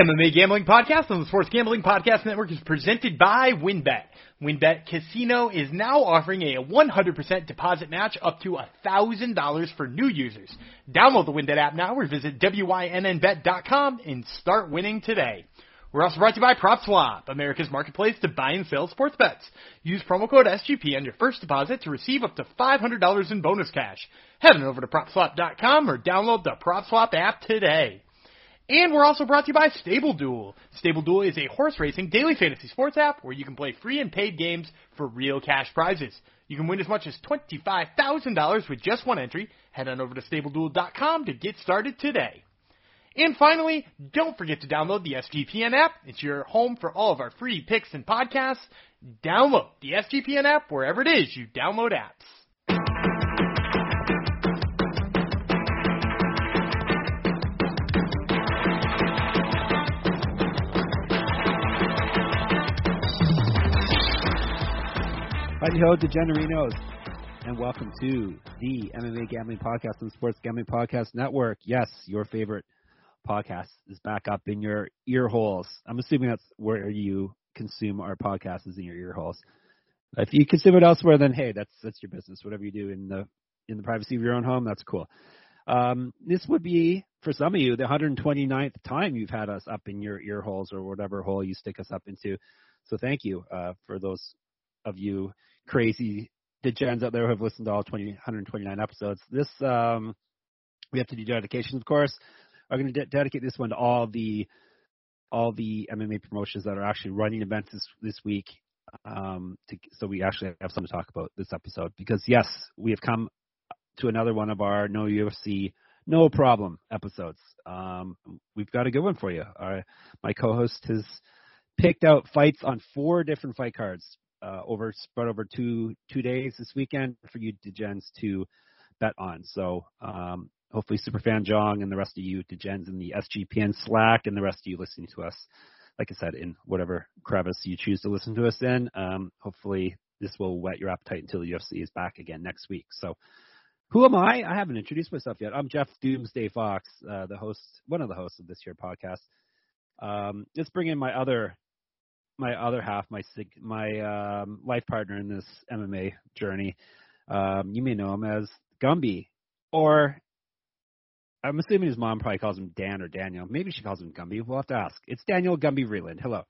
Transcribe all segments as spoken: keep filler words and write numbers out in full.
M M A Gambling Podcast on the Sports Gambling Podcast Network is presented by WynnBET. WynnBET Casino is now offering a one hundred percent deposit match up to one thousand dollars for new users. Download the WynnBET app now or visit wynnbet dot com and start winning today. We're also brought to you by PropSwap, America's marketplace to buy and sell sports bets. Use promo code S G P on your first deposit to receive up to five hundred dollars in bonus cash. Head on over to PropSwap dot com or download the PropSwap app today. And we're also brought to you by Stable Duel. Stable Duel is a horse racing daily fantasy sports app where you can play free and paid games for real cash prizes. You can win as much as twenty-five thousand dollars with just one entry. Head on over to stable duel dot com to get started today. And finally, don't forget to download the S G P N app. It's your home for all of our free picks and podcasts. Download the S G P N app wherever it is you download apps. Hi-ho, degenerinos, and welcome to the M M A Gambling Podcast on the Sports Gambling Podcast Network. Yes, your favorite podcast is back up in your ear holes. I'm assuming that's where you consume our podcast, is in your ear holes. If you consume it elsewhere, then hey, that's that's your business. Whatever you do in the in the privacy of your own home, that's cool. Um, this would be, for some of you, the one hundred twenty-ninth time you've had us up in your ear holes or whatever hole you stick us up into. So thank you uh, for those of you crazy degens out there who have listened to all one hundred twenty-nine episodes. This, um, we have to do dedications, of course. I'm going to de- dedicate this one to all the all the M M A promotions that are actually running events this, this week. Um, to, so we actually have something to talk about this episode, because yes, we have come to another one of our No U F C, No Problem episodes. Um, we've got a good one for you. Our, my co-host has picked out fights on four different fight cards. Uh, over spread over two two days this weekend for you degens to bet on. So um, hopefully Superfan Jong and the rest of you degens in the S G P N Slack and the rest of you listening to us, like I said, in whatever crevice you choose to listen to us in. Um, hopefully this will whet your appetite until the U F C is back again next week. So who am I? I haven't introduced myself yet. I'm Jeff Doomsday Fox, uh, the host, one of the hosts of this year's podcast. Um, let's bring in my other. my other half, my my um, life partner in this M M A journey. Um, you may know him as Gumby, or I'm assuming his mom probably calls him Dan or Daniel. Maybe she calls him Gumby. We'll have to ask. It's Daniel Gumby Reland. Hello.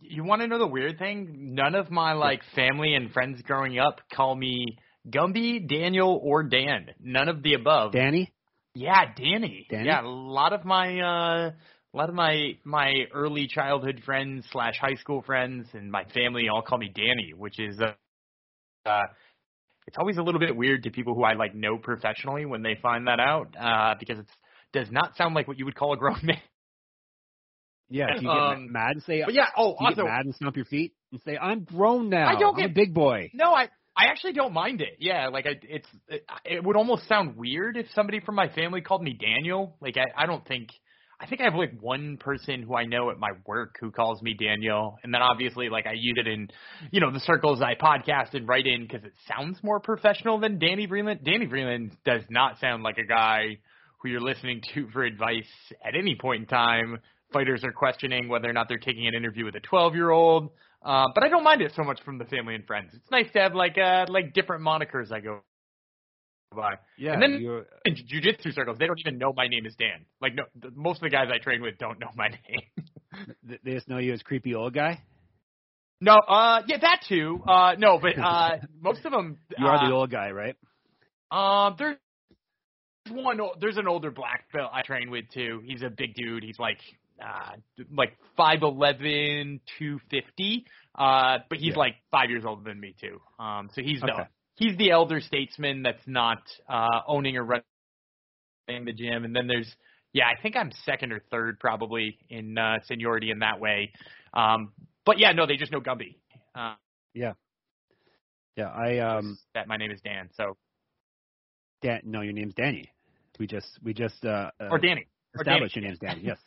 You want to know the weird thing? None of my like family and friends growing up call me Gumby, Daniel, or Dan. None of the above. Danny? Yeah, Danny. Danny? Yeah, a lot of my... Uh, A lot of my, my early childhood friends slash high school friends and my family all call me Danny, which is uh, uh, it's always a little bit weird to people who I like know professionally when they find that out, uh, because it does not sound like what you would call a grown man. Yeah, do you get um, mad and say, yeah, oh, do you also, get mad and stomp your feet and say, I'm grown now, I don't I'm get, a big boy. No, I, I actually don't mind it. Yeah, like I, it's it, it would almost sound weird if somebody from my family called me Daniel. Like I, I don't think – I think I have, like, one person who I know at my work who calls me Daniel, and then obviously, like, I use it in, you know, the circles I podcast and write in because it sounds more professional than Danny Vreeland. Danny Vreeland does not sound like a guy who you're listening to for advice at any point in time. Fighters are questioning whether or not they're taking an interview with a twelve-year-old, uh, but I don't mind it so much from the family and friends. It's nice to have, like, uh, like different monikers I go by. Yeah, and then you're... in jiu-jitsu circles, they don't even know my name is Dan. Like, no, the, most of the guys I train with don't know my name. They just know you as creepy old guy? No, uh, yeah, that too. Uh, no, but uh, most of them. You are uh, the old guy, right? Um, there's one. There's an older black belt I train with too. He's a big dude. He's like, uh, like five eleven, two fifty. Uh, but he's yeah. like five years older than me too. Um, so he's okay. the He's the elder statesman that's not uh, owning or running the gym. And then there's, yeah, I think I'm second or third probably in uh, seniority in that way. Um, but, yeah, no, they just know Gumby. Uh, yeah. Yeah, I um, – that my name is Dan, so. Dan, no, your name's Danny. We just – we just uh, or Danny. Established or Danny. Your name's Danny, yes.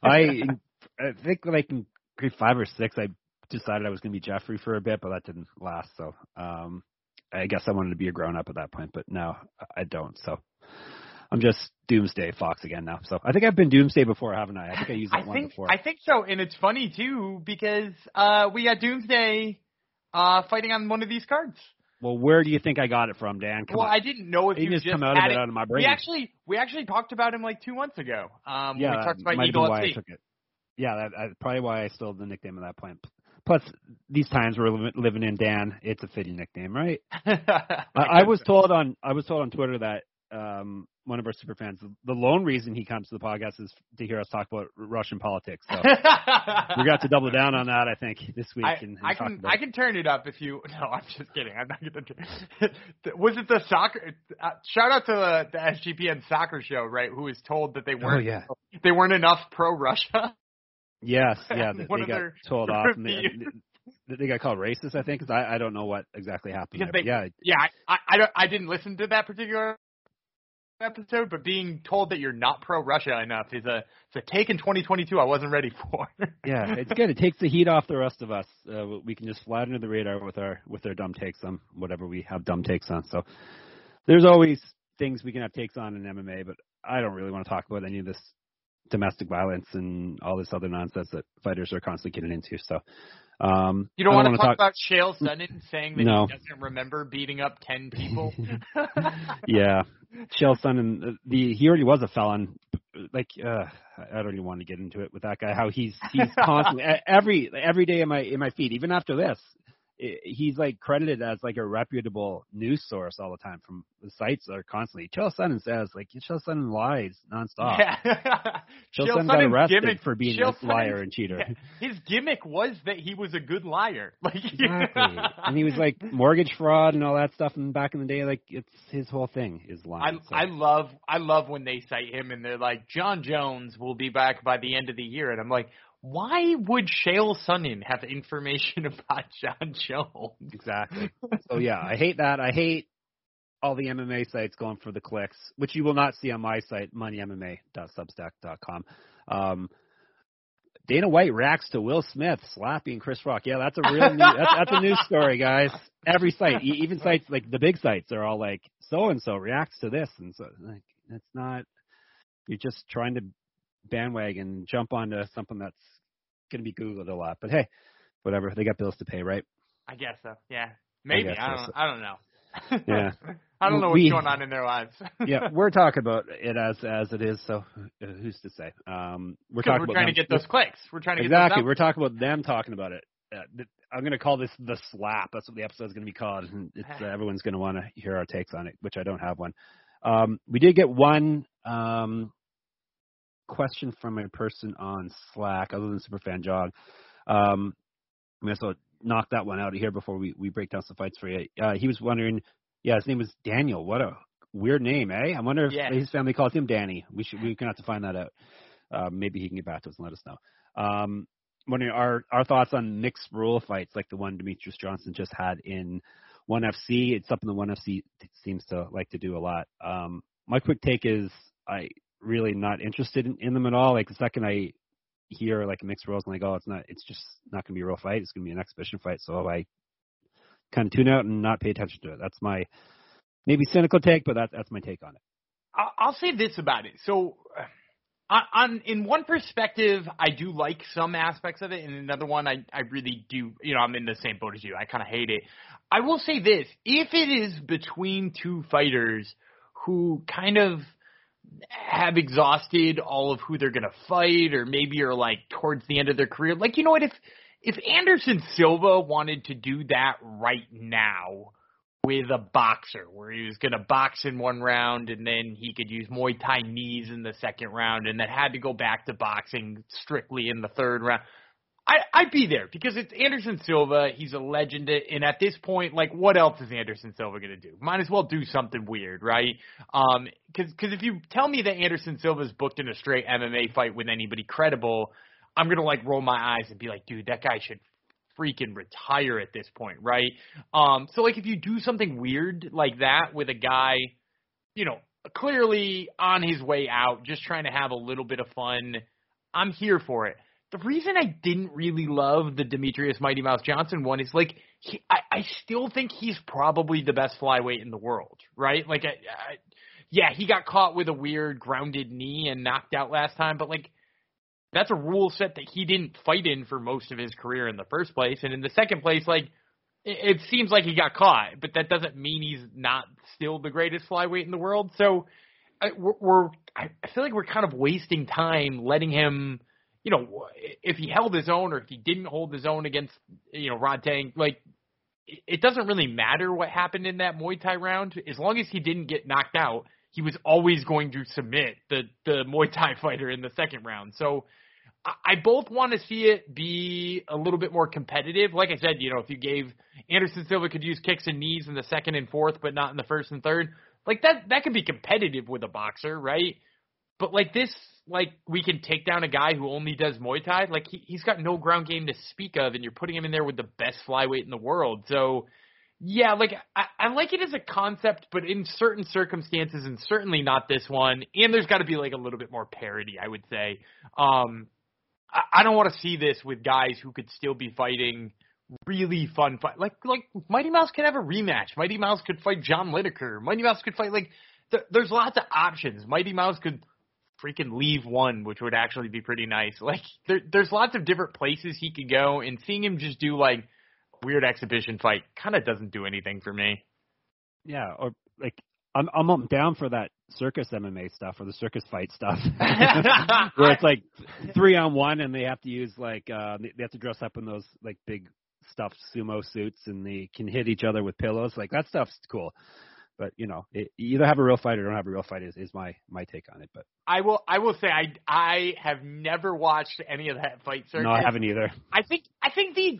I, I think like in grade five or six I decided I was going to be Jeffrey for a bit, but that didn't last, so um, – I guess I wanted to be a grown-up at that point, but now I don't. So I'm just Doomsday Fox again now. So I think I've been Doomsday before, haven't I? I think I used that I one think, before. I think so, and it's funny too because uh, we got Doomsday uh, fighting on one of these cards. Well, where do you think I got it from, Dan? Come well, on. I didn't know if it you just, just come out of it, it out of my brain. We actually we actually talked about him like two months ago. Um, yeah, when we talked about Eagle F C. Yeah, that, that's probably why I stole the nickname of that plant. Plus, these times we're li- living in, Dan. It's a fitting nickname, right? I, I was told on I was told on Twitter that um, one of our super fans, the lone reason he comes to the podcast is to hear us talk about Russian politics. So we got to double down on that, I think, this week. I, and, and I can I can turn it up if you. No, I'm just kidding. I'm not going to. Was it the soccer? Uh, shout out to the, the S G P N soccer show, right? Who was told that they weren't oh, yeah. they weren't enough pro Russia. Yes, yeah, they, they got told off. And they, they, they got called racist, I think, because I, I don't know what exactly happened. There, they, yeah, yeah, I, I, don't, I didn't listen to that particular episode, but being told that you're not pro-Russia enough is a, it's a take in twenty twenty-two I wasn't ready for. Yeah, it's good. It takes the heat off the rest of us. Uh, we can just fly under the radar with our with our dumb takes on whatever we have dumb takes on. So there's always things we can have takes on in M M A, but I don't really want to talk about any of this domestic violence and all this other nonsense that fighters are constantly getting into. So um, you don't, don't want to talk, talk about Chael Sonnen saying that no. he doesn't remember beating up ten people. Yeah, Chael Sonnen, the he already was a felon. Like uh, I don't even want to get into it with that guy. How he's he's constantly every every day in my in my feed, even after this, he's like credited as like a reputable news source all the time from the sites that are constantly Chael Sonnen says like Chael Sonnen lies nonstop. Yeah. Chael, Chael Sonnen got arrested gimmick, for being Chael a liar Sonnen's, and cheater. Yeah. His gimmick was that he was a good liar. Like exactly. And he was like mortgage fraud and all that stuff. And back in the day, like it's his whole thing is lying. I, so. I love, I love when they cite him and they're like, John Jones will be back by the end of the year. And I'm like, why would Chael Sonnen have information about John Jones? Exactly. So, yeah, I hate that. I hate all the M M A sites going for the clicks, which you will not see on my site, money m m a dot substack dot com. Um, Dana White reacts to Will Smith slapping Chris Rock. Yeah, that's a real new, that's, that's a news story, guys. Every site, even sites like the big sites are all like, so-and-so reacts to this. And so, like, it's not – you're just trying to – bandwagon, jump onto something that's going to be Googled a lot. But hey, whatever. They got bills to pay, right? I guess so. Yeah. Maybe. I, I, don't, so. I don't know. Yeah. I don't know what's we, going on in their lives. Yeah. We're talking about it as as it is. So who's to say? Um, we're talking we're about trying them. to get those clicks. We're trying to exactly. get Exactly. We're talking about them talking about it. Uh, th- I'm going to call this the slap. That's what the episode is going to be called. And it's, uh, everyone's going to want to hear our takes on it, which I don't have one. Um, we did get one. Um, question from a person on Slack other than Superfan Jog. Um, I'm going to knock that one out of here before we, we break down some fights for you. Uh, he was wondering, yeah, his name was Daniel. What a weird name, eh? I wonder if yeah. his family calls him Danny. We should, we're going to have to find that out. Uh, maybe he can get back to us and let us know. Um, wondering our, our thoughts on mixed rule fights like the one Demetrious Johnson just had in ONE F C. It's something the ONE F C seems to like to do a lot. Um, my quick take is I really not interested in, in them at all. Like the second I hear like mixed rules, I'm like, oh, it's not, it's just not going to be a real fight. It's going to be an exhibition fight. So I kind of tune out and not pay attention to it. That's my maybe cynical take, but that, that's my take on it. I'll say this about it. So uh, on, in one perspective, I do like some aspects of it. And another one, I, I really do, you know, I'm in the same boat as you. I kind of hate it. I will say this, if it is between two fighters who kind of have exhausted all of who they're going to fight or maybe are like towards the end of their career. Like, you know what, if if Anderson Silva wanted to do that right now with a boxer where he was going to box in one round and then he could use Muay Thai knees in the second round and then had to go back to boxing strictly in the third round, I, I'd be there because it's Anderson Silva. He's a legend. And at this point, like, what else is Anderson Silva going to do? Might as well do something weird, right? Um, because if you tell me that Anderson Silva's booked in a straight M M A fight with anybody credible, I'm going to, like, roll my eyes and be like, dude, that guy should freaking retire at this point, right? Um, so, like, if you do something weird like that with a guy, you know, clearly on his way out, just trying to have a little bit of fun, I'm here for it. The reason I didn't really love the Demetrious Mighty Mouse Johnson one is, like, he, I, I still think he's probably the best flyweight in the world, right? Like, I, I, yeah, he got caught with a weird grounded knee and knocked out last time, but like that's a rule set that he didn't fight in for most of his career in the first place. And in the second place, like it, it seems like he got caught, but that doesn't mean he's not still the greatest flyweight in the world. So I, we're, we're I feel like we're kind of wasting time letting him, you know, if he held his own or if he didn't hold his own against, you know, Rod Tang, like it doesn't really matter what happened in that Muay Thai round. As long as he didn't get knocked out, he was always going to submit the, the Muay Thai fighter in the second round. So I both want to see it be a little bit more competitive. Like I said, you know, if you gave Anderson Silva could use kicks and knees in the second and fourth, but not in the first and third, like that, that could be competitive with a boxer, right? But like this, like we can take down a guy who only does Muay Thai. Like he, he's got no ground game to speak of, and you're putting him in there with the best flyweight in the world. So yeah, like I, I like it as a concept, but in certain circumstances, and certainly not this one. And there's got to be like a little bit more parity, I would say. Um, I, I don't want to see this with guys who could still be fighting really fun fight. Like like Mighty Mouse could have a rematch. Mighty Mouse could fight John Lineker. Mighty Mouse could fight like th- there's lots of options. Mighty Mouse could freaking leave one, which would actually be pretty nice. Like there, there's lots of different places he could go, and seeing him just do like weird exhibition fight kind of doesn't do anything for me. Yeah, or like I'm I'm down for that circus M M A stuff or the circus fight stuff, where it's like three on one, and they have to use like uh, they have to dress up in those like big stuffed sumo suits, and they can hit each other with pillows. Like that stuff's cool. But, you know, it, either have a real fight or don't have a real fight is, is my, my take on it. But I will I will say I, I have never watched any of that fight circuit. No, I haven't either. I think I think the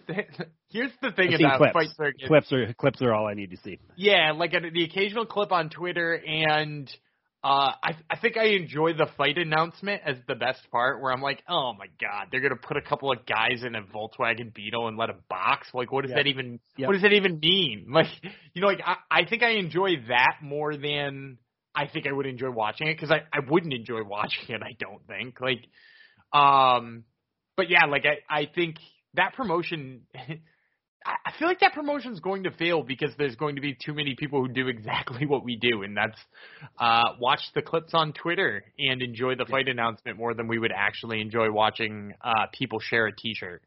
here's the thing about clips. Fight circuit. Clips are, clips are all I need to see. Yeah, like a, the occasional clip on Twitter, and uh, I, I think I enjoy the fight announcement as the best part, where I'm like, oh, my God, they're going to put a couple of guys in a Volkswagen Beetle and let them box. Like, what does yeah. that even yeah. what does that even mean? Like, you know, like I, I think I enjoy that more than I think I would enjoy watching it, because I, I wouldn't enjoy watching it, I don't think. Like, um, but, yeah, like I, I think that promotion – I feel like that promotion is going to fail because there's going to be too many people who do exactly what we do, and that's uh, watch the clips on Twitter and enjoy the fight yeah. announcement more than we would actually enjoy watching uh, people share a T-shirt.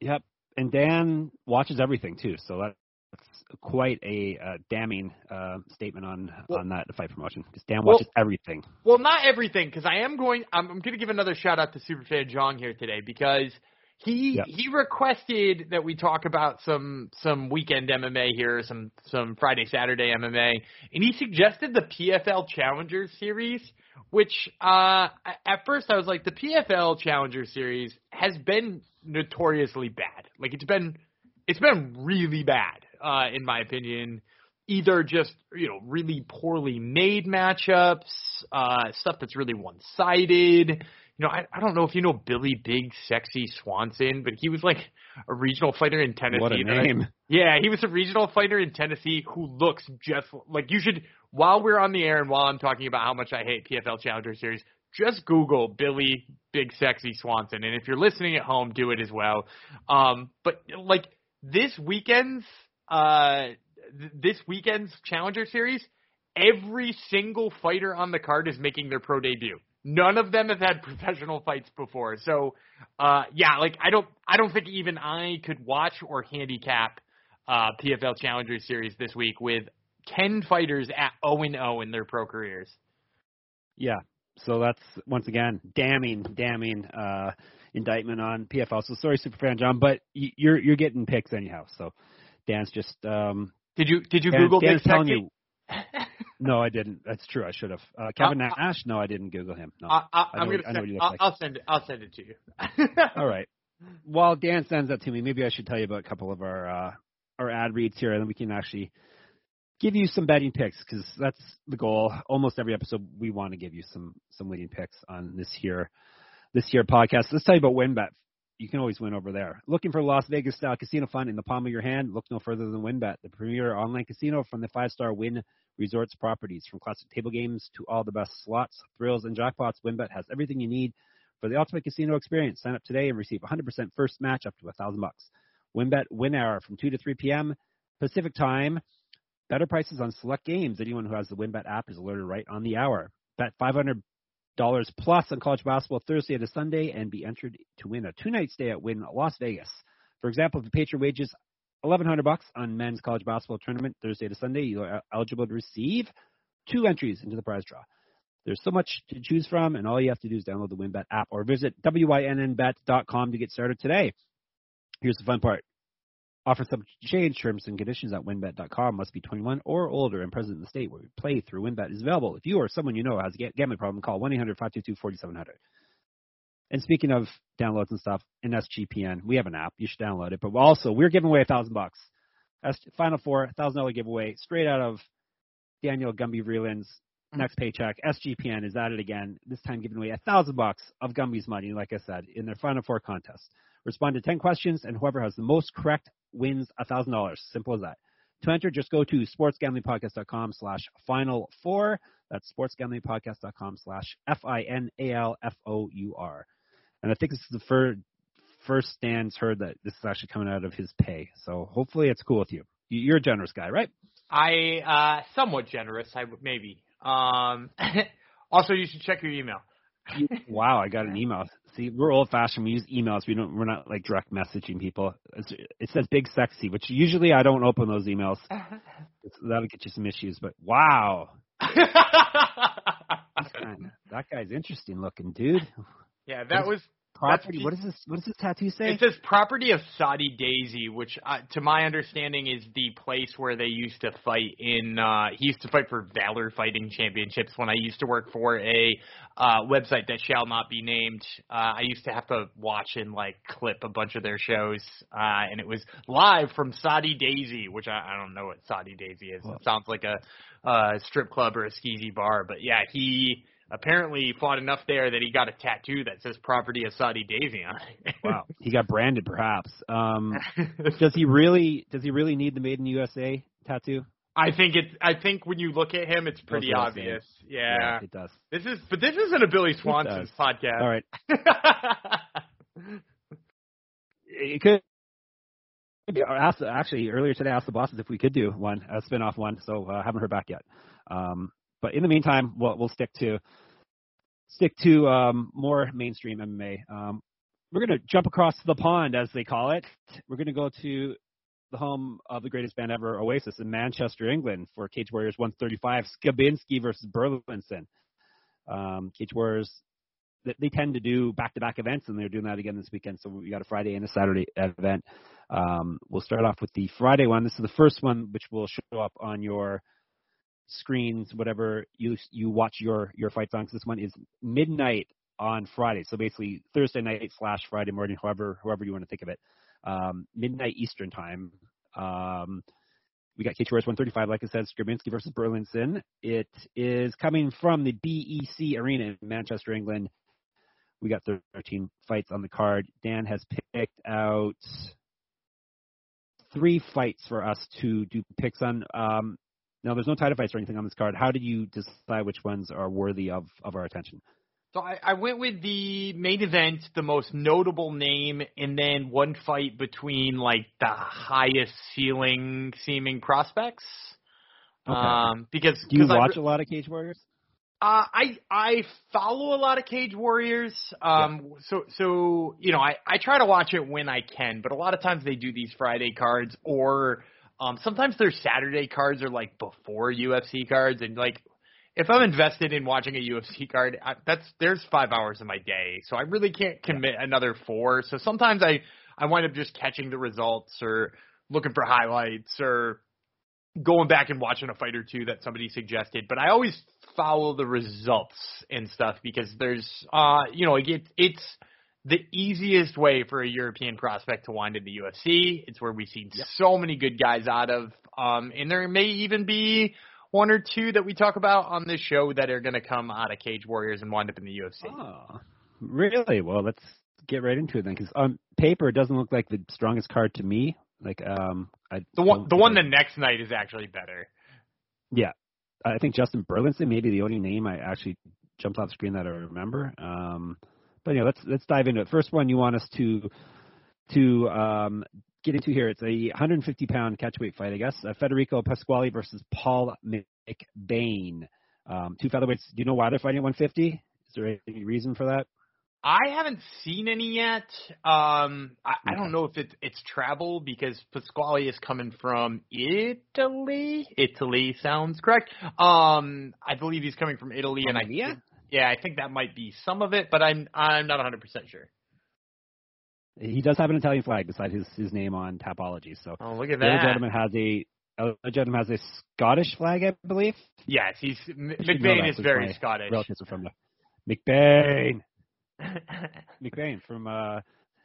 Yep, and Dan watches everything too, so that's quite a uh, damning uh, statement on, well, on that fight promotion, because Dan watches well, everything. Well, not everything, because I am going – I'm going to give another shout-out to Superfan Zhang here today, because – He yep. he requested that we talk about some some weekend M M A here, some some Friday, Saturday M M A, and he suggested the P F L Challenger Series, which uh, at first I was like, the P F L Challenger Series has been notoriously bad. Like it's been it's been really bad uh, in my opinion. Either just, you know, really poorly made matchups, uh, stuff that's really one-sided. You know, I, I don't know if you know Billy Big Sexy Swanson, but he was like a regional fighter in Tennessee. What a name. I, yeah, he was a regional fighter in Tennessee who looks just like — you should, while we're on the air and while I'm talking about how much I hate P F L Challenger Series, just Google Billy Big Sexy Swanson. And if you're listening at home, do it as well. Um, but like this weekend's, uh, th- this weekend's Challenger Series, every single fighter on the card is making their pro debut. None of them have had professional fights before. So, uh, yeah, like I don't I don't think even I could watch or handicap uh, P F L Challenger Series this week with ten fighters at oh and oh in their pro careers. Yeah, so that's, once again, damning, damning uh, indictment on P F L. So sorry, Superfan John, but you're you're getting picks anyhow. So Dan's just um, – Did you did you Dan, Google Dan's telling you? No, I didn't. That's true. I should have. Uh, Kevin uh, Nash. No, I didn't Google him. No, uh, I, I'm gonna. Send, I know what he looks I'll, like. I'll send it. I'll send it to you. All right. While Dan sends that to me, maybe I should tell you about a couple of our uh, our ad reads here, and then we can actually give you some betting picks, because that's the goal. Almost every episode, we want to give you some some winning picks on this here this here podcast. Let's tell you about WynnBET. You can always win over there. Looking for Las Vegas-style casino fun in the palm of your hand? Look no further than WynnBET, the premier online casino from the five-star Wynn Resorts properties. From classic table games to all the best slots, thrills, and jackpots, WynnBET has everything you need for the ultimate casino experience. Sign up today and receive one hundred percent first match up to one thousand dollars. WynnBET win hour from two to three p.m. Pacific time Better prices on select games. Anyone who has the WynnBET app is alerted right on the hour. Bet five hundred dollars plus on college basketball Thursday to Sunday and be entered to win a two-night stay at Wynn Las Vegas. For example, if you paid your wages eleven hundred dollars on men's college basketball tournament Thursday to Sunday, you are eligible to receive two entries into the prize draw. There's so much to choose from, and all you have to do is download the WynnBET app or visit wynnbet dot com to get started today. Here's the fun part. Offer subject to change, terms and conditions at wynnbet dot com. Must be twenty-one or older and present in the state where we play through WynnBET is available. If you or someone you know has a gambling problem, call one eight hundred five two two four seven zero zero. And speaking of downloads and stuff, in S G P N, we have an app. You should download it. But also, we're giving away one thousand bucks. Final Four, one thousand dollars giveaway straight out of Daniel Gumby Vreeland's next paycheck. S G P N is at it again, this time giving away one thousand bucks of Gumby's money, like I said, in their Final Four contest. Respond to ten questions, and whoever has the most correct wins one thousand dollars. Simple as that. To enter, just go to sports gambling podcast dot com slash final four. That's sports gambling podcast dot com slash F I N A L F O U R. And I think this is the fir- first Dan's heard that this is actually coming out of his pay. So hopefully it's cool with you. You're a generous guy, right? I, uh, somewhat generous, I w- maybe. Um, also, you should check your email. Wow, I got an email. See, we're old-fashioned. We use emails. We don't. We're not like direct messaging people. It's, it says "big sexy," which usually I don't open those emails. It's, that'll get you some issues. But wow, that, guy, that guy's interesting looking, dude. Yeah, that was property. What is this? What does this tattoo say? It says "Property of Saudi Daisy," which, uh, to my understanding, is the place where they used to fight in. Uh, he used to fight for Valor Fighting Championships when I used to work for a uh, website that shall not be named. Uh, I used to have to watch and like clip a bunch of their shows, uh, and it was live from Saudi Daisy, which I, I don't know what Saudi Daisy is. Well, it sounds like a, a strip club or a skeezy bar, but yeah, he. Apparently fought enough there that he got a tattoo that says "Property of Saudi Daisy" on it. Wow, he got branded, perhaps. Um, does he really? Does he really need the "Made in U S A" tattoo? I think it's. I think when you look at him, it's pretty it obvious. Yeah. yeah, it does. This is, but this isn't a Billy Swanson's podcast. All right. It could. Actually, earlier today, I asked the bosses if we could do one, a spinoff one. So I uh, haven't heard back yet. Um, But in the meantime, we'll, we'll stick to stick to um, more mainstream M M A. Um, we're going to jump across the pond, as they call it. We're going to go to the home of the greatest band ever, Oasis, in Manchester, England, for Cage Warriors one thirty-five, Skibinski versus Burlinson. Um, Cage Warriors, they, they tend to do back-to-back events, and they're doing that again this weekend. So we got a Friday and a Saturday event. Um, we'll start off with the Friday one. This is the first one, which will show up on your screens, whatever you you watch your your fight songs. This one is midnight on Friday, so basically Thursday night slash Friday morning, however however you want to think of it. Um, midnight Eastern time. Um, we got Cage Warriors one thirty-five, like I said, Skibinski versus Burlinson. It is coming from the B E C Arena in Manchester, England. We got thirteen fights on the card. Dan has picked out three fights for us to do picks on. Um, Now, there's no title fights or anything on this card. How did you decide which ones are worthy of, of our attention? So I, I went with the main event, the most notable name, and then one fight between, like, the highest ceiling seeming prospects. Okay. Um, because Do you watch I, a lot of Cage Warriors? Uh, I I follow a lot of Cage Warriors. Um, yeah. So, so you know, I, I try to watch it when I can, but a lot of times they do these Friday cards or – Um, sometimes their Saturday cards are, like, before U F C cards. And, like, if I'm invested in watching a U F C card, I, that's there's five hours of my day. So I really can't commit another four. So sometimes I, I wind up just catching the results or looking for highlights or going back and watching a fight or two that somebody suggested. But I always follow the results and stuff because there's, uh, you know, it, it's – the easiest way for a European prospect to wind in the U F C. It's where we've seen yep. so many good guys out of. Um, and there may even be one or two that we talk about on this show that are going to come out of Cage Warriors and wind up in the U F C. Oh, really? Well, let's get right into it then, because on paper, it doesn't look like the strongest card to me. Like um, I The one the, one I... the next night is actually better. Yeah. I think Justin Burlinson, maybe the only name I actually jumped off the screen that I remember. Um But anyway, let's let's dive into it. First one you want us to to um, get into here. It's a one hundred fifty pound catchweight fight, I guess. Uh, Federico Pasquale versus Paul McBain. Um, two featherweights. Do you know why they're fighting at one fifty? Is there any reason for that? I haven't seen any yet. Um, I, I don't know if it's, it's travel, because Pasquale is coming from Italy. Italy sounds correct. Um, I believe he's coming from Italy, and I yeah, yeah, I think that might be some of it, but I'm I'm not one hundred percent sure. He does have an Italian flag beside his, his name on Tapology. So oh, look at that. The other gentleman has a the gentleman has a Scottish flag, I believe. Yes, he's McBain is very Scottish. Relatives are from the McBain. McBain from uh,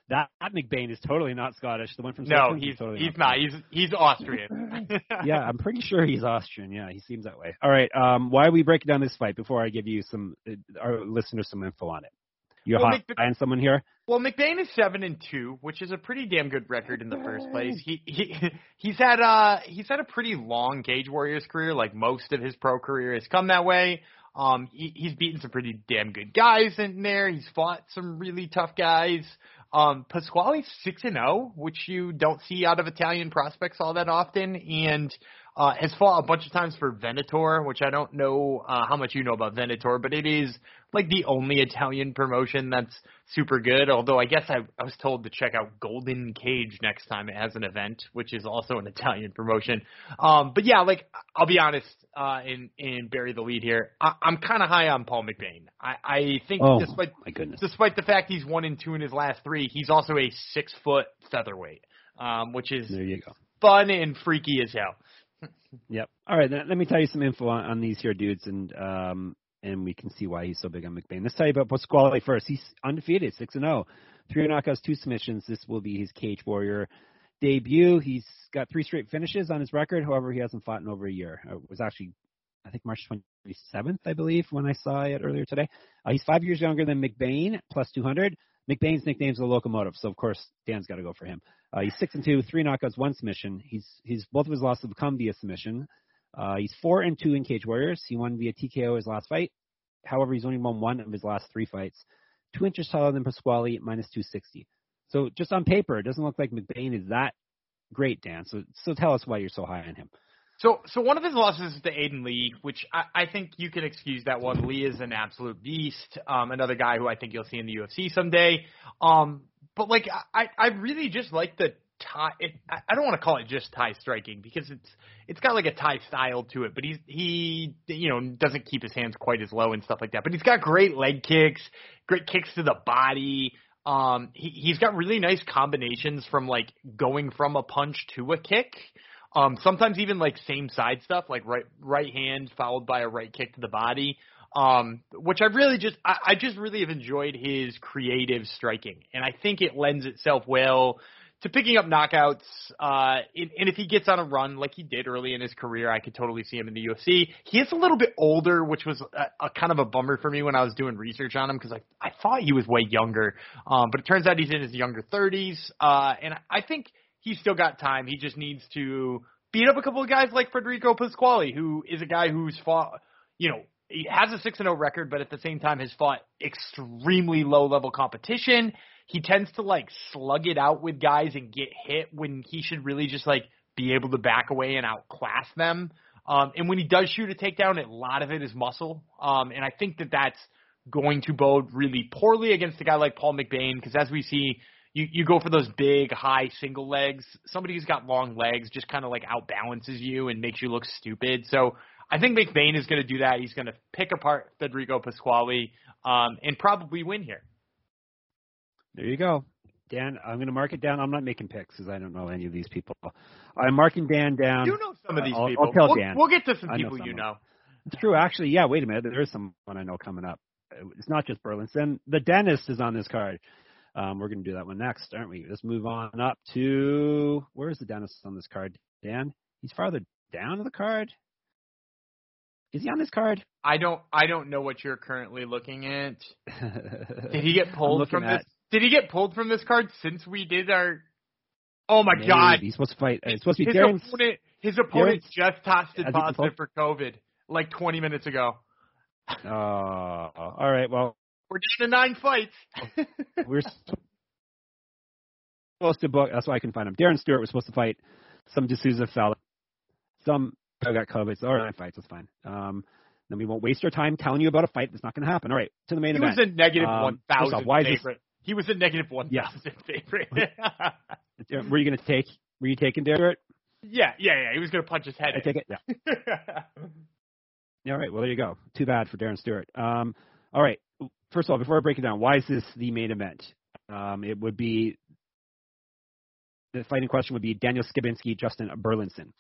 that, that McBain is totally not Scottish. The one from no, South he's totally he's not. not. He's he's Austrian. Yeah, I'm pretty sure he's Austrian. Yeah, he seems that way. All right, um, why are we breaking down this fight before I give you some uh, our listeners some info on it? You're well, hot Mc- on someone here. Well, McBain is seven and two, which is a pretty damn good record in the first place. He he he's had uh he's had a pretty long Cage Warriors career. Like most of his pro career has come that way. Um, he, he's beaten some pretty damn good guys in there. He's fought some really tough guys. Um, Pasquale's six and oh, which you don't see out of Italian prospects all that often, and uh, has fought a bunch of times for Venator, which I don't know uh, how much you know about Venator, but it is like the only Italian promotion that's super good, although I guess I, I was told to check out Golden Cage next time it has an event, which is also an Italian promotion. Um, but yeah, like I'll be honest uh, and, and bury the lead here. I, I'm kind of high on Paul McBain. I, I think oh, despite, my goodness. despite the fact he's one and two in his last three, he's also a six-foot featherweight, um, which is there you go. Fun and freaky as hell. Yep. All right, then, let me tell you some info on, on these here dudes, and um, and we can see why he's so big on McBain. Let's tell you about Pasquale first. He's undefeated, six and oh. Three knockouts, two submissions. This will be his Cage Warrior debut. He's got three straight finishes on his record. However, he hasn't fought in over a year. It was actually, I think, March twenty-seventh, I believe, when I saw it earlier today. Uh, he's five years younger than McBain, plus two hundred. McBain's nickname's the Locomotive, so of course Dan's got to go for him. Uh, he's six and two, three knockouts, one submission. He's he's both of his losses have come via submission. Uh, he's four and two in Cage Warriors. He won via T K O his last fight. However, he's only won one of his last three fights. Two inches taller than Pasquale, minus two sixty. So just on paper, it doesn't look like McBain is that great, Dan. So so tell us why you're so high on him. So so one of his losses is to Aiden Lee, which I, I think you can excuse that one. Lee is an absolute beast, um, another guy who I think you'll see in the U F C someday. Um, but, like, I, I really just like the Thai – I don't want to call it just Thai striking because it's it's got, like, a Thai style to it. But he's, he, you know, doesn't keep his hands quite as low and stuff like that. But he's got great leg kicks, great kicks to the body. Um, he, he's got really nice combinations from, like, going from a punch to a kick. Um, sometimes even like same side stuff, like right right hand followed by a right kick to the body, um, which I really just I, I just really have enjoyed his creative striking, and I think it lends itself well to picking up knockouts. Uh, and, and if he gets on a run like he did early in his career, I could totally see him in the U F C. He is a little bit older, which was a, a kind of a bummer for me when I was doing research on him because I I thought he was way younger, um, but it turns out he's in his younger thirties, uh, and I think. He's still got time. He just needs to beat up a couple of guys like Federico Pasquale, who is a guy who's fought, you know, he has a six and oh record, but at the same time has fought extremely low-level competition. He tends to, like, slug it out with guys and get hit when he should really just, like, be able to back away and outclass them. Um, and when he does shoot a takedown, a lot of it is muscle. Um, and I think that that's going to bode really poorly against a guy like Paul McBain because, as we see, You you go for those big, high single legs. Somebody who's got long legs just kind of, like, outbalances you and makes you look stupid. So I think McBain is going to do that. He's going to pick apart Federico Pasquale um, and probably win here. There you go. Dan, I'm going to mark it down. I'm not making picks because I don't know any of these people. I'm marking Dan down. You know some of these uh, people. I'll, I'll tell we'll, Dan. We'll get to some people know some you know. True. Actually, yeah, wait a minute. There is someone I know coming up. It's not just Burlinson. The dentist is on this card. Um, we're going to do that one next, aren't we? Let's move on up to – where is the dentist on this card, Dan? He's farther down the card. Is he on this card? I don't I don't know what you're currently looking at. Did he get pulled from at, this – did he get pulled from this card since we did our – oh, my maybe. God. He's supposed to fight uh, – it's supposed to be Darren's, opponent, His opponent Darren's, just tested positive for COVID like twenty minutes ago. Oh, all right, well. We're just in nine fights. We're supposed to book. That's why I couldn't find him. Darren Stewart was supposed to fight some D'Souza fella. Some I got COVID. It's all right, fights. It's fine. Um, then we won't waste our time telling you about a fight that's not going to happen. All right, to the main he event. He was a negative um, one thousand favorite. This... He was a negative one thousand yeah. favorite. Were you going to take? Were you taking Darren Stewart? Yeah, yeah, yeah. He was going to punch his head. I take it. Yeah. All right. Well, there you go. Too bad for Darren Stewart. Um, all right. First of all, before I break it down, why is this the main event? Um, it would be the fighting question would be Daniel Skibinski, Justin Burlinson.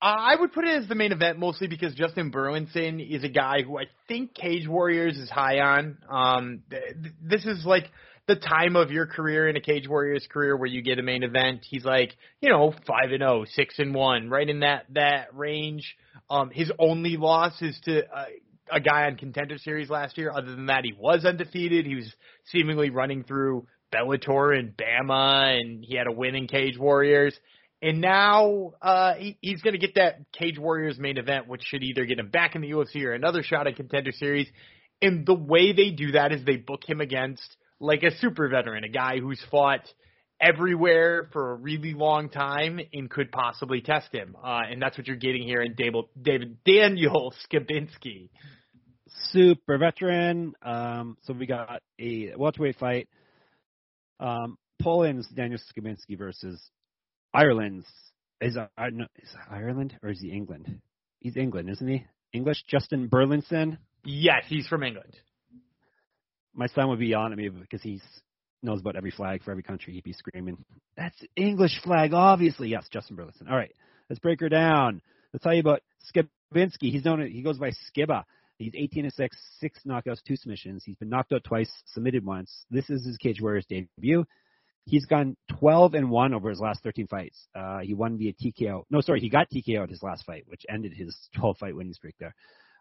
I would put it as the main event mostly because Justin Burlinson is a guy who I think Cage Warriors is high on. Um, th- th- this is like the time of your career in a Cage Warriors career where you get a main event. He's like, you know, five and oh, six and one, right in that that range. Um, his only loss is to uh, a guy on Contender Series last year. Other than that, he was undefeated. He was seemingly running through Bellator and Bama, and he had a win in Cage Warriors. And now uh, he, he's going to get that Cage Warriors main event, which should either get him back in the U F C or another shot at Contender Series. And the way they do that is they book him against like a super veteran, a guy who's fought everywhere for a really long time and could possibly test him. Uh, and that's what you're getting here in Dable, David Daniel Skibinski. Super veteran. Um, so we got a welterweight fight. Um, Poland's Daniel Skibinski versus Ireland's is, uh, no, is Ireland or is he England? He's England, isn't he? English? Justin Burlinson? Yes, he's from England. My son would be on at me because he knows about every flag for every country. He'd be screaming, "That's English flag, obviously." Yes, Justin Burlinson. All right, let's break her down. Let's tell you about Skibinski. He's known. He goes by Skiba. He's eighteen and six, six knockouts, two submissions. He's been knocked out twice, submitted once. This is his Cage Warriors debut. He's gone twelve and one over his last thirteen fights. Uh, he won via T K O. No, sorry, he got T K O'd his last fight, which ended his twelve-fight winning streak there.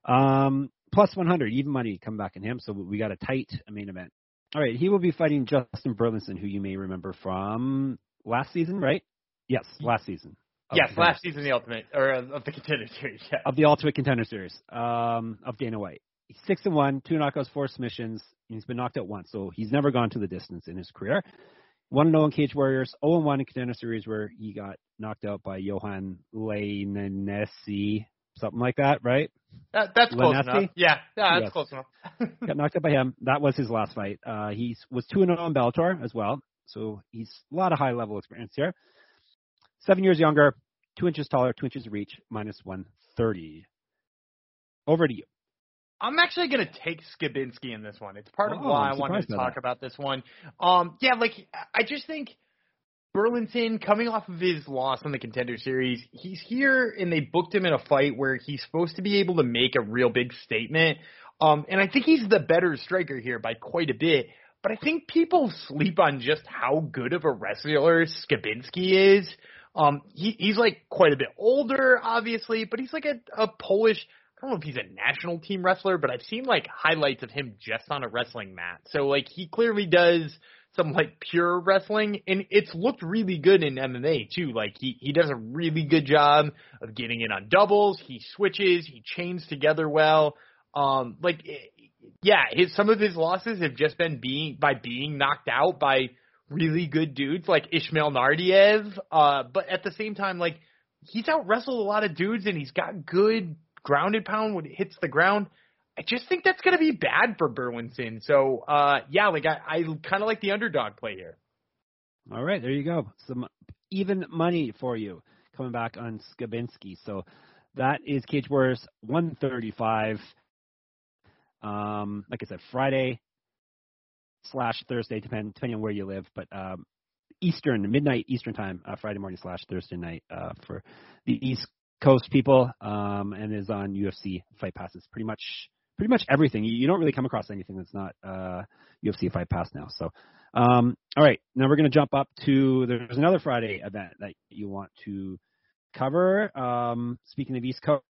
Um, plus one hundred, even money come back in him, so we got a tight main event. All right, he will be fighting Justin Burlinson, who you may remember from last season, right? Yes, last season. Yes, last season of the Ultimate, or of the Contender Series. Yeah. Of the Ultimate Contender Series, um, of Dana White. He's six and one, two knockouts, four submissions, and he's been knocked out once, so he's never gone to the distance in his career. one and oh in Cage Warriors, oh and one in Contender Series where he got knocked out by Johan Leinensi, something like that, right? That, that's Leinensi? Close enough. Yeah, yeah that's yes. close enough. Got knocked out by him. That was his last fight. Uh, he was two and oh in Bellator as well, so he's a lot of high-level experience here. Seven years younger, two inches taller, two inches reach, minus one thirty. Over to you. I'm actually going to take Skibinski in this one. It's part of oh, why I'm I wanted to talk that. about this one. Um, yeah, like, I just think Burlinson, coming off of his loss on the Contender Series, he's here and they booked him in a fight where he's supposed to be able to make a real big statement. Um, and I think he's the better striker here by quite a bit. But I think people sleep on just how good of a wrestler Skibinski is. Um, he, he's, like, quite a bit older, obviously, but he's like a, a Polish – I don't know if he's a national team wrestler, but I've seen like highlights of him just on a wrestling mat. So like he clearly does some like pure wrestling, and it's looked really good in M M A too. Like he, he does a really good job of getting in on doubles. He switches, he chains together well. Um, like yeah, his, some of his losses have just been being by being knocked out by really good dudes like Ismail Nardiev. Uh, but at the same time, like he's out wrestled a lot of dudes, and he's got good grounded pound when it hits the ground. I just think that's going to be bad for Burlinson. So, uh, yeah, like I, I kind of like the underdog play here. All right, there you go. Some even money for you coming back on Skibinski. So that is Cage Warriors one thirty-five. Um, like I said, Friday slash Thursday, depend, depending on where you live, but um, Eastern, midnight Eastern time, uh, Friday morning slash Thursday night uh, for the East Coast people, um, and is on U F C Fight Pass. It's pretty much pretty much everything. You, you don't really come across anything that's not uh, U F C Fight Pass now. So, um, all right, now we're going to jump up to there's another Friday event that you want to cover. Um, speaking of East Coast,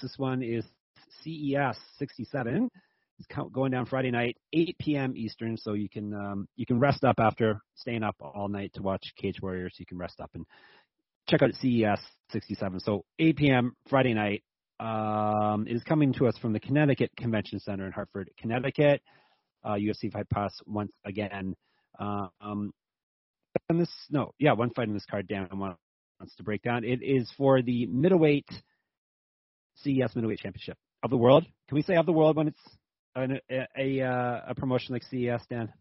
this one is C E S sixty-seven. It's going down Friday night, eight p.m. Eastern, so you can um, you can rest up after staying up all night to watch Cage Warriors. You can rest up and check out C E S sixty-seven. So eight p.m. Friday night. Um, it is coming to us from the Connecticut Convention Center in Hartford, Connecticut. Uh, U F C Fight Pass once again. Uh, um, on this. No, yeah, one fight on this card. Dan wants to break down. It is for the middleweight C E S middleweight championship of the world. Can we say of the world when it's an, a, a a promotion like C E S, Dan?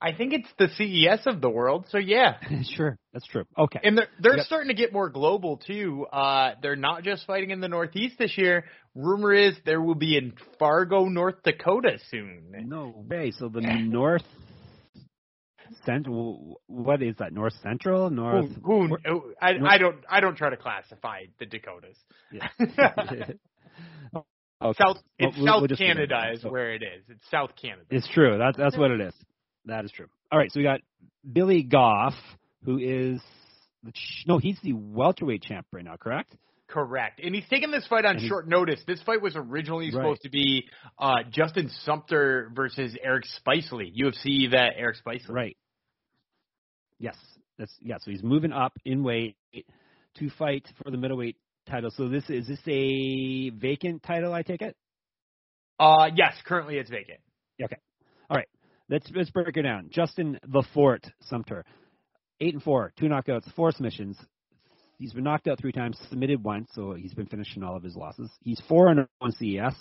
I think it's the C E S of the world, so yeah. Sure, that's true. Okay. And they're, they're yep. starting to get more global, too. Uh, they're not just fighting in the Northeast this year. Rumor is there will be in Fargo, North Dakota soon. No way. So the North Central, what is that, North Central? North? Ooh, ooh, or, I, North I, don't, I don't try to classify the Dakotas. Yeah. Okay. South, it's well, South we'll Canada that, is so. Where it is. It's South Canada. It's true. That's, that's what it is. That is true. All right, so we got Billy Goff, who is – no, he's the welterweight champ right now, correct? Correct. And he's taking this fight on and short notice. This fight was originally right. supposed to be uh, Justin Sumpter versus Eric Spicely, U F C that Eric Spicely. Right. Yes. That's Yeah, so he's moving up in weight to fight for the middleweight title. So this is this a vacant title, I take it? Uh, yes, currently it's vacant. Okay. All right. Let's, let's break it down. Justin the Fort Sumpter, eight and four, two knockouts, four submissions. He's been knocked out three times, submitted once, so he's been finishing all of his losses. He's four and on C E S.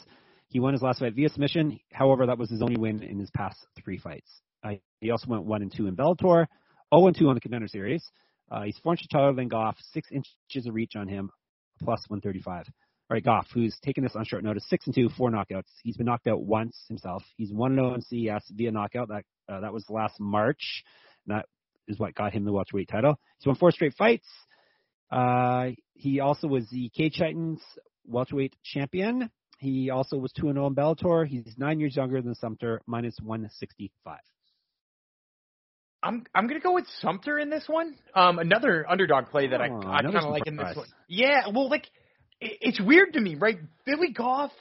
He won his last fight via submission. However, that was his only win in his past three fights. Uh, he also went one and two in Bellator, zero and two on the Contender Series. Uh, he's four inches taller than Goff, six inches of reach on him, plus one thirty-five. All right, Goff, who's taken this on short notice, six and two, four knockouts. He's been knocked out once himself. He's one and zero in C E S via knockout. That uh, that was last March. And that is what got him the welterweight title. He's won four straight fights. Uh, he also was the Cage Titans welterweight champion. He also was two and zero in Bellator. He's nine years younger than Sumpter, minus one sixty-five. I'm I'm gonna go with Sumpter in this one. Um, another underdog play that oh, I I kind of like in this one. Yeah, well, like. It's weird to me, right? Billy Goff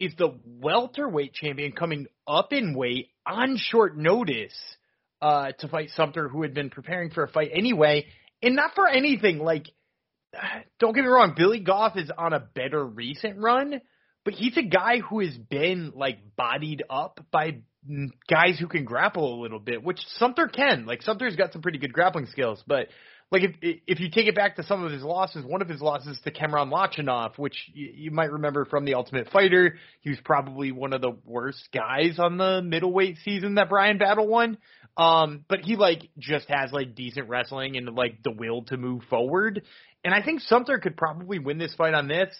is the welterweight champion coming up in weight on short notice uh, to fight Sumpter, who had been preparing for a fight anyway, and not for anything. Like, don't get me wrong, Billy Goff is on a better recent run, but he's a guy who has been, like, bodied up by guys who can grapple a little bit, which Sumpter can. Like, Sumpter's got some pretty good grappling skills, but... Like, if if you take it back to some of his losses, one of his losses to Khamzat Lachenov, which you, you might remember from The Ultimate Fighter, he was probably one of the worst guys on the middleweight season that Brian Battle won. Um, but he, like, just has, like, decent wrestling and, like, the will to move forward. And I think Sumpter could probably win this fight on this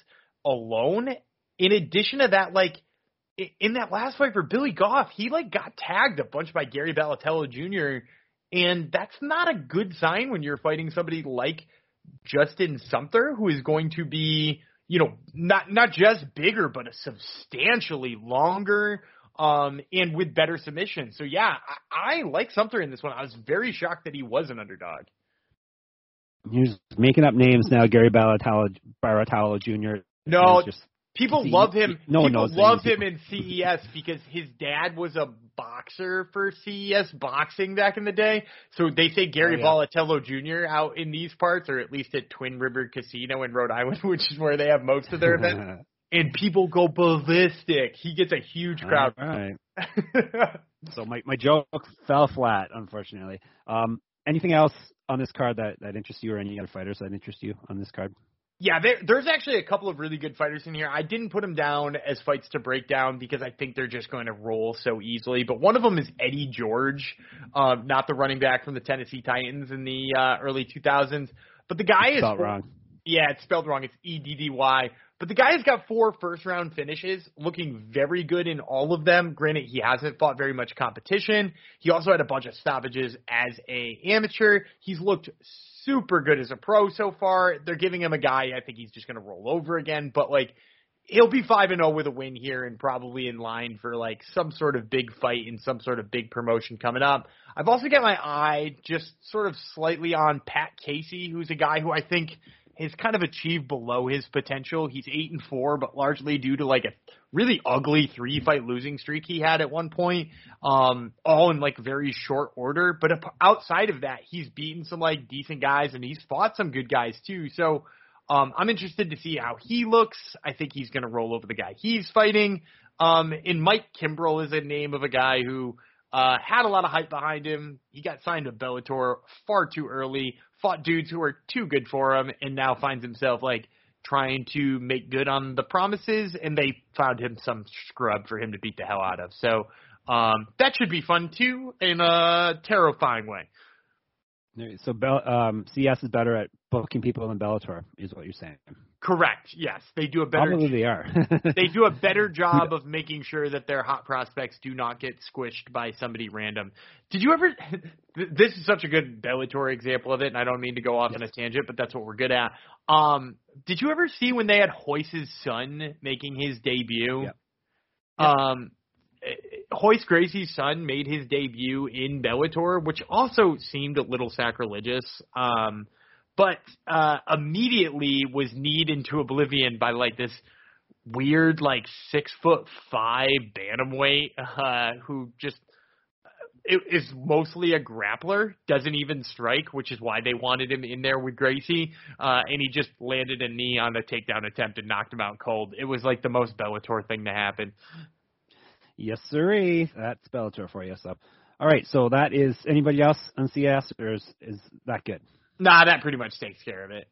alone. In addition to that, like, in that last fight for Billy Goff, he, like, got tagged a bunch by Gary Ballatello Junior, and that's not a good sign when you're fighting somebody like Justin Sumpter, who is going to be, you know, not not just bigger, but a substantially longer um, and with better submission. So, yeah, I, I like Sumpter in this one. I was very shocked that he was an underdog. He's making up names now, Gary Ballatello, Ballatello Junior No, just, people he, love him. He, no people knows love him in C E S because his dad was a boxer for C E S boxing back in the day. So they say Gary oh, yeah. Ballatello Junior out in these parts, or at least at Twin River Casino in Rhode Island, which is where they have most of their events. And people go ballistic. He gets a huge crowd. All right. So my, my joke fell flat, unfortunately. Um, anything else on this card that, that interests you, or any other fighters that interest you on this card? Yeah, there, there's actually a couple of really good fighters in here. I didn't put them down as fights to break down because I think they're just going to roll so easily. But one of them is Eddie George, uh, not the running back from the Tennessee Titans in the uh, early two thousands. But the guy it's is spelled wrong. Yeah, it's spelled wrong. It's E D D Y. But the guy has got four first-round finishes, looking very good in all of them. Granted, he hasn't fought very much competition. He also had a bunch of stoppages as a amateur. He's looked so super good as a pro so far. They're giving him a guy I think he's just going to roll over again, but like he'll be five and oh with a win here and probably in line for like some sort of big fight in some sort of big promotion coming up. I've also got my eye just sort of slightly on Pat Casey, who's a guy who I think has kind of achieved below his potential. He's eight and four, but largely due to like a really ugly three-fight losing streak he had at one point, um, all in like very short order. But outside of that, he's beaten some like decent guys, and he's fought some good guys too. So um, I'm interested to see how he looks. I think he's going to roll over the guy he's fighting. Um, and Mike Kimbrell is a name of a guy who Uh, had a lot of hype behind him. He got signed to Bellator far too early, fought dudes who are too good for him, and now finds himself, like, trying to make good on the promises, and they found him some scrub for him to beat the hell out of. So um, that should be fun, too, in a terrifying way. So um, C E S is better at booking people than Bellator, is what you're saying. Correct. Yes, they do a better. Probably they are. They do a better job of making sure that their hot prospects do not get squished by somebody random. Did you ever? This is such a good Bellator example of it, and I don't mean to go off yes. on a tangent, but that's what we're good at. Um, did you ever see when they had Hoyce's son making his debut? Yep. Yep. Um. Royce Gracie's son made his debut in Bellator, which also seemed a little sacrilegious, um, but uh, immediately was kneed into oblivion by, like, this weird, like, six foot five bantamweight uh, who just is mostly a grappler, doesn't even strike, which is why they wanted him in there with Gracie, uh, and he just landed a knee on a takedown attempt and knocked him out cold. It was, like, the most Bellator thing to happen. Yes, sirree. That's Bellator for you. So, all right. So that is anybody else on C S, or is, is that good? Nah, that pretty much takes care of it.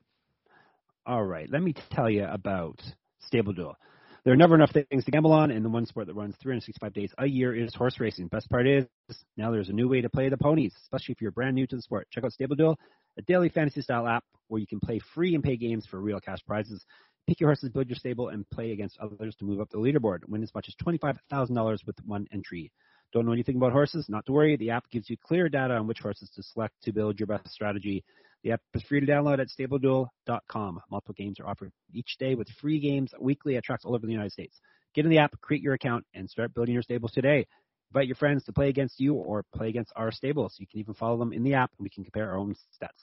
All right. Let me tell you about Stable Duel. There are never enough things to gamble on, and the one sport that runs three hundred sixty-five days a year is horse racing. Best part is now there's a new way to play the ponies, especially if you're brand new to the sport. Check out Stable Duel, a daily fantasy-style app where you can play free and pay games for real cash prizes. Pick your horses, build your stable, and play against others to move up the leaderboard. Win as much as twenty-five thousand dollars with one entry. Don't know anything about horses? Not to worry. The app gives you clear data on which horses to select to build your best strategy. The app is free to download at stable duel dot com. Multiple games are offered each day with free games weekly at tracks all over the United States. Get in the app, create your account, and start building your stables today. Invite your friends to play against you or play against our stables. You can even follow them in the app, and we can compare our own stats.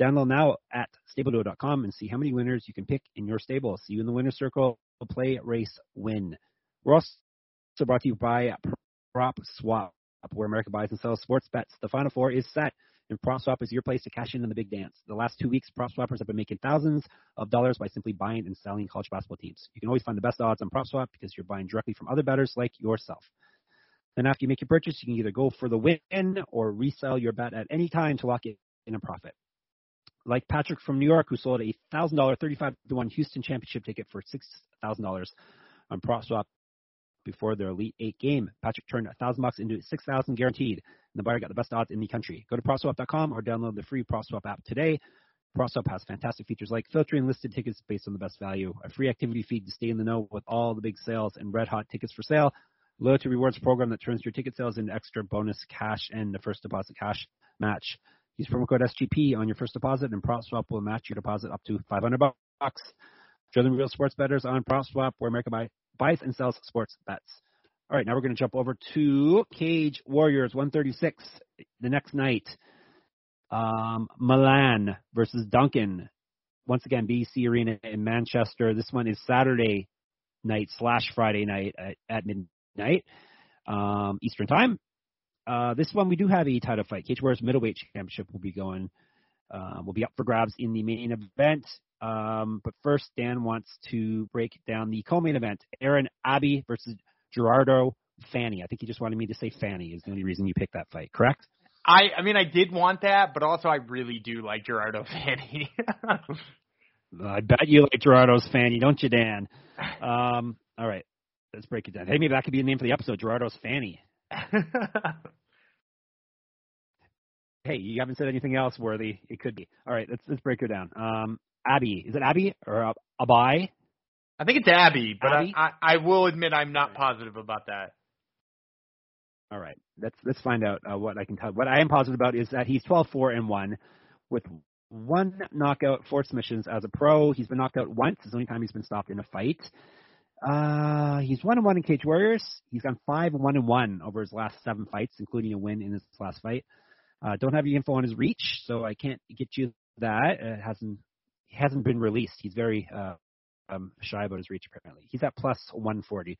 Download now at stable duo dot com and see how many winners you can pick in your stable. See you in the winner's circle. Play, race, win. We're also brought to you by PropSwap, where America buys and sells sports bets. The Final Four is set, and PropSwap is your place to cash in on the big dance. The last two weeks, PropSwappers have been making thousands of dollars by simply buying and selling college basketball teams. You can always find the best odds on PropSwap because you're buying directly from other bettors like yourself. Then after you make your purchase, you can either go for the win or resell your bet at any time to lock in a profit. Like Patrick from New York, who sold a one thousand dollars thirty-five to one Houston Championship ticket for six thousand dollars on PropSwap before their Elite Eight game. Patrick turned one thousand dollars into six thousand dollars guaranteed, and the buyer got the best odds in the country. Go to PropSwap dot com or download the free PropSwap app today. PropSwap has fantastic features like filtering listed tickets based on the best value, a free activity feed to stay in the know with all the big sales and red-hot tickets for sale, loyalty rewards program that turns your ticket sales into extra bonus cash, and the first deposit cash match. Use promo code S G P on your first deposit, and PropSwap will match your deposit up to five hundred bucks. Join the real sports bettors on PropSwap, where America buy, buys and sells sports bets. All right, now we're going to jump over to Cage Warriors one thirty-six the next night. Um, Milan versus Duncan. Once again, B C Arena in Manchester. This one is Saturday night slash Friday night at, at midnight um, Eastern time. Uh, this one, we do have a title fight. Cage Warriors middleweight championship will be going. Uh, will be up for grabs in the main event. Um, but first, Dan wants to break down the co-main event. Aaron Abbey versus Gerardo Fanny. I think he just wanted me to say Fanny is the only reason you picked that fight, correct? I, I mean, I did want that, but also I really do like Gerardo Fanny. I bet you like Gerardo's Fanny, don't you, Dan? Um, all right, let's break it down. Hey, maybe that could be the name for the episode, Gerardo's Fanny. Hey, you haven't said anything else worthy. It could be. All right, let's let's break her down. Um, Abby, is it Abby or Ab- Abai? I think it's Abby, but Abby? I, I, I will admit I'm not positive about that. All right, let's let's find out uh, what I can tell. What I am positive about is that he's twelve four and one with one knockout, four submissions as a pro. He's been knocked out once. It's the only time he's been stopped in a fight. Uh, he's one and one in Cage Warriors. He's gone five one and one over his last seven fights, including a win in his last fight. Uh, don't have any info on his reach, so I can't get you that. It hasn't he hasn't been released. He's very uh, um, shy about his reach apparently. He's at plus one forty.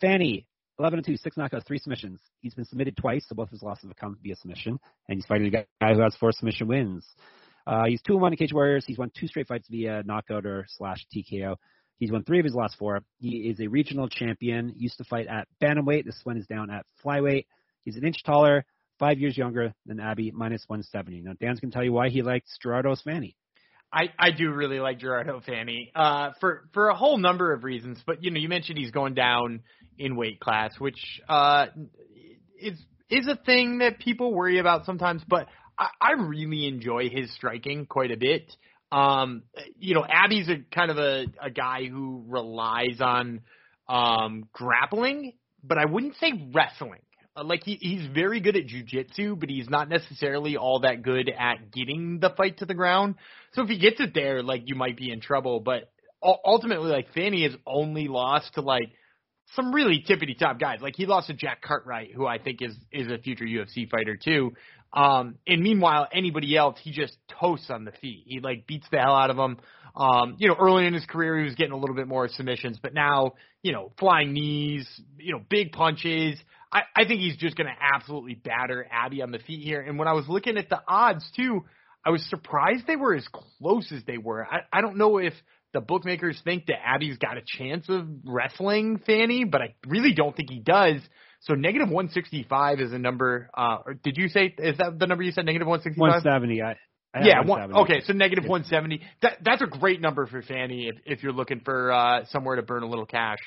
Fanny eleven and two, six knockouts, three submissions. He's been submitted twice, so both his losses have come via submission. And he's fighting a guy who has four submission wins. Uh, he's two and one in Cage Warriors. He's won two straight fights via knockout or slash T K O. He's won three of his last four. He is a regional champion, used to fight at bantamweight. This one is down at flyweight. He's an inch taller, five years younger than Abbey, minus one seventy. Now, Dan's going to tell you why he likes Gerardo Fanny. I, I do really like Gerardo Fanny uh, for, for a whole number of reasons. But, you know, you mentioned he's going down in weight class, which uh, is is a thing that people worry about sometimes. But I, I really enjoy his striking quite a bit. Um, you know, Abbey's a kind of a, a guy who relies on um, grappling, but I wouldn't say wrestling. Like, he, he's very good at jiu-jitsu, but he's not necessarily all that good at getting the fight to the ground. So if he gets it there, like, you might be in trouble. But ultimately, like, Fanny has only lost to, like, some really tippity-top guys. Like, he lost to Jack Cartwright, who I think is, is a future U F C fighter, too. Um, and meanwhile, anybody else, he just toasts on the feet. He, like, beats the hell out of them. Um, you know, early in his career, he was getting a little bit more submissions. But now, you know, flying knees, you know, big punches. I, I think he's just going to absolutely batter Abbey on the feet here. And when I was looking at the odds, too, I was surprised they were as close as they were. I, I don't know if the bookmakers think that Abbey's got a chance of wrestling Fanny, but I really don't think he does. So negative one sixty-five is a number. Uh, or did you say – is that the number you said, negative one sixty-five? one seventy. I, I yeah, one seventy. One, okay, so negative one seventy. That, that's a great number for Fanny if, if you're looking for uh, somewhere to burn a little cash.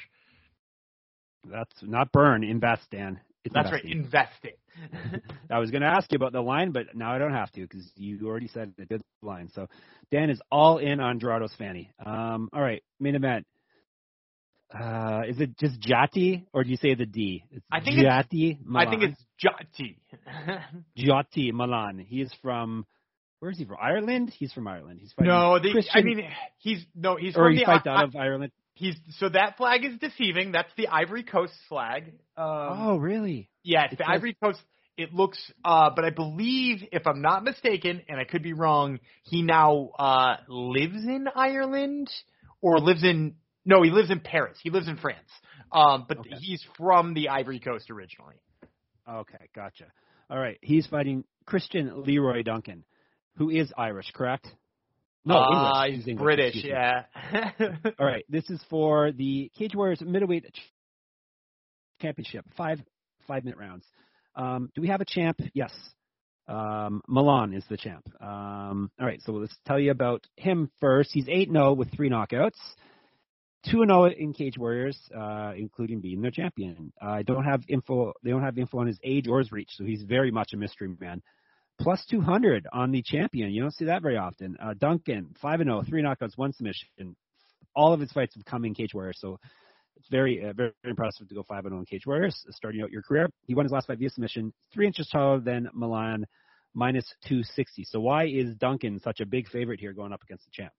That's not burn, invest, Dan. It's That's investing. Right, invest it. I was going to ask you about the line, but now I don't have to because you already said the good line. So Dan is all in on Gerardo's Fanny. Um, all right, main event. Uh, is it just Jati or do you say the D? It's I think Jati it's, Milan. I think it's Jati. Jati Milan. He is from – where is he from? Ireland? He's from Ireland. He's fighting no, the, I mean he's – no, he's or from he the – Or he fights out I, of Ireland. He's so that flag is deceiving. That's the Ivory Coast flag. Um, oh, really? Yeah, it's, it's the Ivory Coast. It looks, uh, but I believe, if I'm not mistaken, and I could be wrong, he now uh, lives in Ireland or lives in – no, he lives in Paris. He lives in France. Um, but okay. He's from the Ivory Coast originally. Okay, gotcha. All right, he's fighting Christian Leroy Duncan, who is Irish, correct? No, uh, English. He's English, British, yeah. All right, this is for the Cage Warriors Middleweight Championship, five five-minute rounds. Um, do we have a champ? Yes. Um, Milan is the champ. Um, all right, so let's tell you about him first. He's eight and oh with three knockouts, two and oh in Cage Warriors, uh, including being their champion. I uh, don't have info. They don't have info on his age or his reach, so he's very much a mystery man. Plus two hundred on the champion. You don't see that very often. Uh, Duncan, five and oh, three knockouts, one submission. All of his fights have come in Cage Warriors, so it's very, uh, very impressive to go five and oh in Cage Warriors, starting out your career. He won his last fight via submission, three inches taller than Milan, minus two sixty. So why is Duncan such a big favorite here going up against the champ?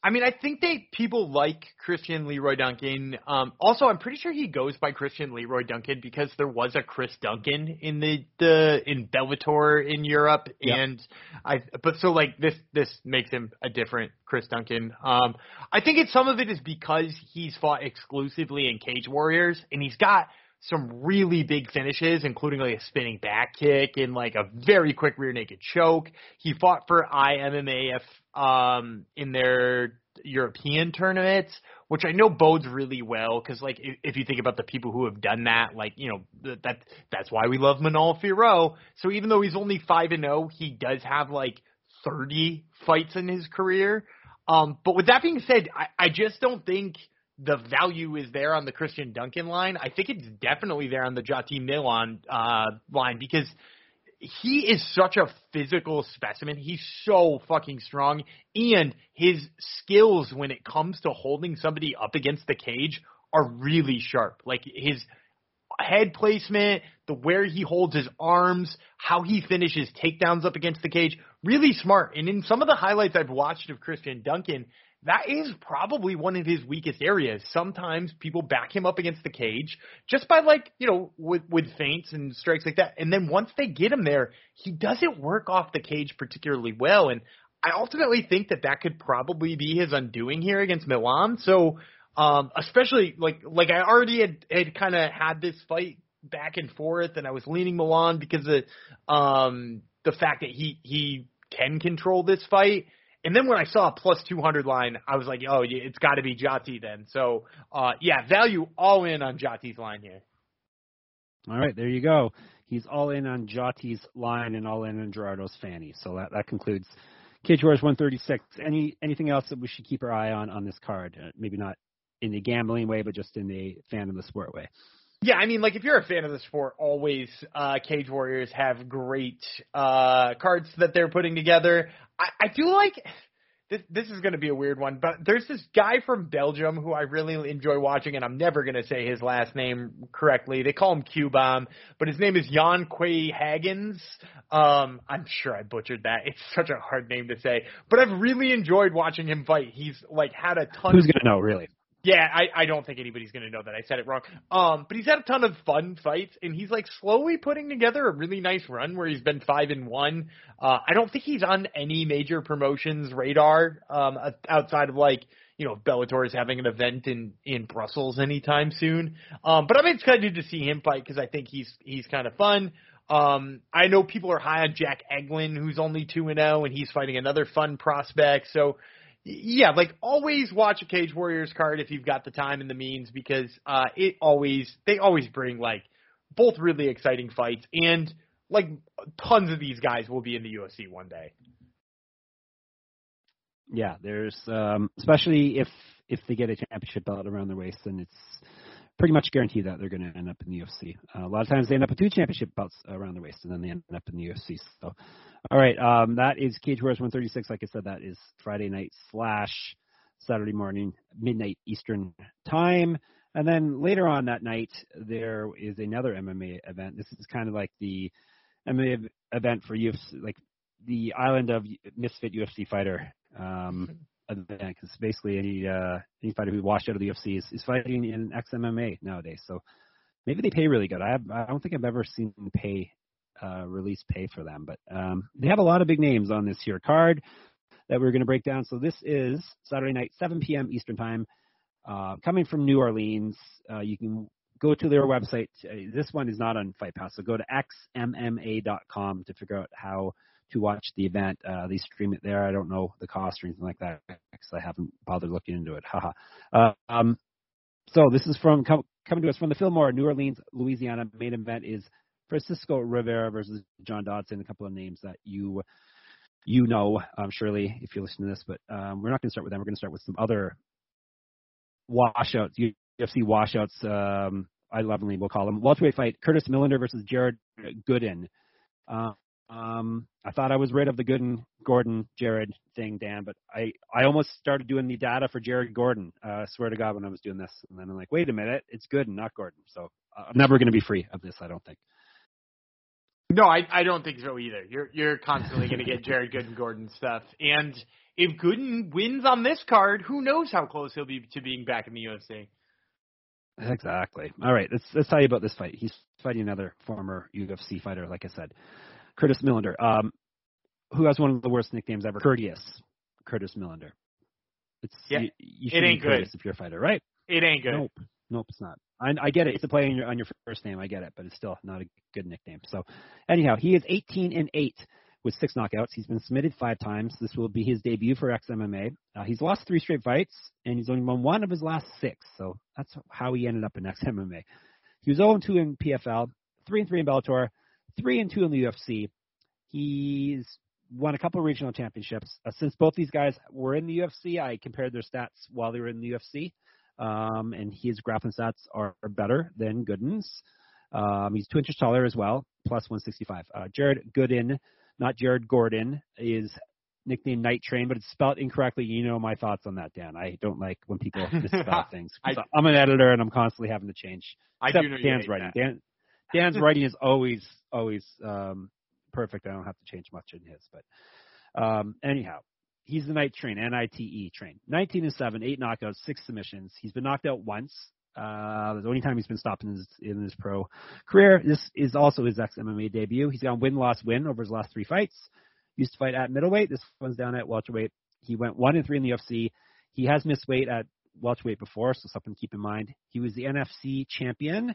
I mean, I think they people like Christian Leroy Duncan. Um, also, I'm pretty sure he goes by Christian Leroy Duncan because there was a Chris Duncan in the, the in Bellator in Europe, yep. and I. But so like this this makes him a different Chris Duncan. Um, I think it's some of it is because he's fought exclusively in Cage Warriors, and he's got some really big finishes, including like a spinning back kick and like a very quick rear naked choke. He fought for I M M A um, in their European tournaments, which I know bodes really well because like if, if you think about the people who have done that, like, you know, that that's why we love Manol Firo. So even though he's only five and oh, he does have like thirty fights in his career. Um, but with that being said, I, I just don't think – the value is there on the Christian Duncan line. I think it's definitely there on the Jati Milan uh, line because he is such a physical specimen. He's so fucking strong. And his skills when it comes to holding somebody up against the cage are really sharp. Like his head placement, the where he holds his arms, how he finishes takedowns up against the cage, really smart. And in some of the highlights I've watched of Christian Duncan, that is probably one of his weakest areas. Sometimes people back him up against the cage just by like, you know, with, with feints and strikes like that. And then once they get him there, he doesn't work off the cage particularly well. And I ultimately think that that could probably be his undoing here against Milan. So um, especially like like I already had, had kind of had this fight back and forth, and I was leaning Milan because of um, the fact that he, he can control this fight. And then when I saw a plus two hundred line, I was like, oh, it's got to be Jati then. So, uh, yeah, value all in on Jati's line here. All right, there you go. He's all in on Jati's line and all in on Gerardo's Fanny. So that, that concludes Cage Warriors one thirty-six. Any anything else that we should keep our eye on on this card? Uh, maybe not in the gambling way, but just in the fan of the sport way. Yeah, I mean, like, if you're a fan of the sport, always uh, Cage Warriors have great uh, cards that they're putting together. I, I do like this. This is going to be a weird one, but there's this guy from Belgium who I really enjoy watching, and I'm never going to say his last name correctly. They call him Q-Bomb, but his name is Jan Quay Hagens. Um, I'm sure I butchered that. It's such a hard name to say, but I've really enjoyed watching him fight. He's, like, had a ton. Who's going to know, really? Yeah, I, I don't think anybody's going to know that I said it wrong. Um, but he's had a ton of fun fights, and he's, like, slowly putting together a really nice run where he's been five and one. Uh, I don't think he's on any major promotions radar um, outside of, like, you know, Bellator is having an event in, in Brussels anytime soon. Um, but I'm excited to see him fight because I think he's he's kind of fun. Um, I know people are high on Jack Eglin, who's only two and oh, and he's fighting another fun prospect. So. Yeah, like, always watch a Cage Warriors card if you've got the time and the means, because uh, it always they always bring, like, both really exciting fights, and, like, tons of these guys will be in the U F C one day. Yeah, there's um, especially if if they get a championship belt around their waist, then it's pretty much guaranteed that they're going to end up in the U F C. Uh, a lot of times they end up with two championship belts around their waist, and then they end up in the U F C. So, all right, um, that is Cage Warriors one thirty-six. Like I said, that is Friday night slash Saturday morning, midnight Eastern time. And then later on that night, there is another M M A event. This is kind of like the M M A event for U F C, like the Island of Misfit U F C Fighter. Um Because basically any uh, any fighter who washed out of the U F C is, is fighting in X M M A nowadays. So maybe they pay really good. I have, I don't think I've ever seen pay uh, release pay for them, but um, they have a lot of big names on this here card that we're going to break down. So this is Saturday night, seven p.m. Eastern time, uh, coming from New Orleans. Uh, you can go to their website. Uh, this one is not on Fight Pass, so go to X M M A dot com to figure out how to watch the event. Uh, they stream it there. I don't know the cost or anything like that because I haven't bothered looking into it. Haha. uh, um, so this is from com- coming to us from the Fillmore, New Orleans, Louisiana. Main event is Francisco Rivera versus John Dodson. A couple of names that you you know, um, surely, if you listen to this. But um, we're not going to start with them. We're going to start with some other washouts, U F C washouts. Um, I lovingly will call them. Welterweight fight: Curtis Millender versus Jared Gooden. Uh, Um, I thought I was rid of the Gooden, Gordon, Jared thing, Dan, but I, I almost started doing the data for Jared Gordon. I uh, swear to God when I was doing this. And then I'm like, wait a minute, it's Gooden, not Gordon. So I'm never going to be free of this, I don't think. No, I, I don't think so either. You're you're constantly going to get Jared Gooden, Gordon stuff. And if Gooden wins on this card, who knows how close he'll be to being back in the U F C. Exactly. All right, let's, let's tell you about this fight. He's fighting another former U F C fighter, like I said. Curtis Millender, um, who has one of the worst nicknames ever, Courteous Curtis Millender. It's, yeah, you, you it ain't good. If you're a fighter, right? It ain't good. Nope, nope, it's not. I, I get it. It's a play on your, on your first name. I get it, but it's still not a good nickname. So, anyhow, he is eighteen and eight with six knockouts. He's been submitted five times. This will be his debut for X M M A. Uh, he's lost three straight fights, and he's only won one of his last six. So that's how he ended up in X M M A. He was oh and two in P F L, three and three in Bellator, Three and two in the U F C. He's won a couple of regional championships. Uh, since both these guys were in the U F C, I compared their stats while they were in the U F C, um, and his grappling stats are better than Gooden's. Um, he's two inches taller as well, plus one sixty-five. Uh, Jared Gooden, not Jared Gordon, is nicknamed Night Train, but it's spelled incorrectly. You know my thoughts on that, Dan. I don't like when people misspell things. I, I'm an editor, and I'm constantly having to change. I Except do know Dan's you writing. That. Dan. Dan's writing is always, always um, perfect. I don't have to change much in his. But um, anyhow, he's the Night Train, N I T E Train. nineteen and seven, eight knockouts, six submissions. He's been knocked out once. Uh, the only time he's been stopped in his, in his pro career. This is also his X M M A debut. He's gone win, loss, win over his last three fights. Used to fight at middleweight. This one's down at welterweight. He went one and three in the U F C. He has missed weight at welterweight before, so something to keep in mind. He was the N F C champion.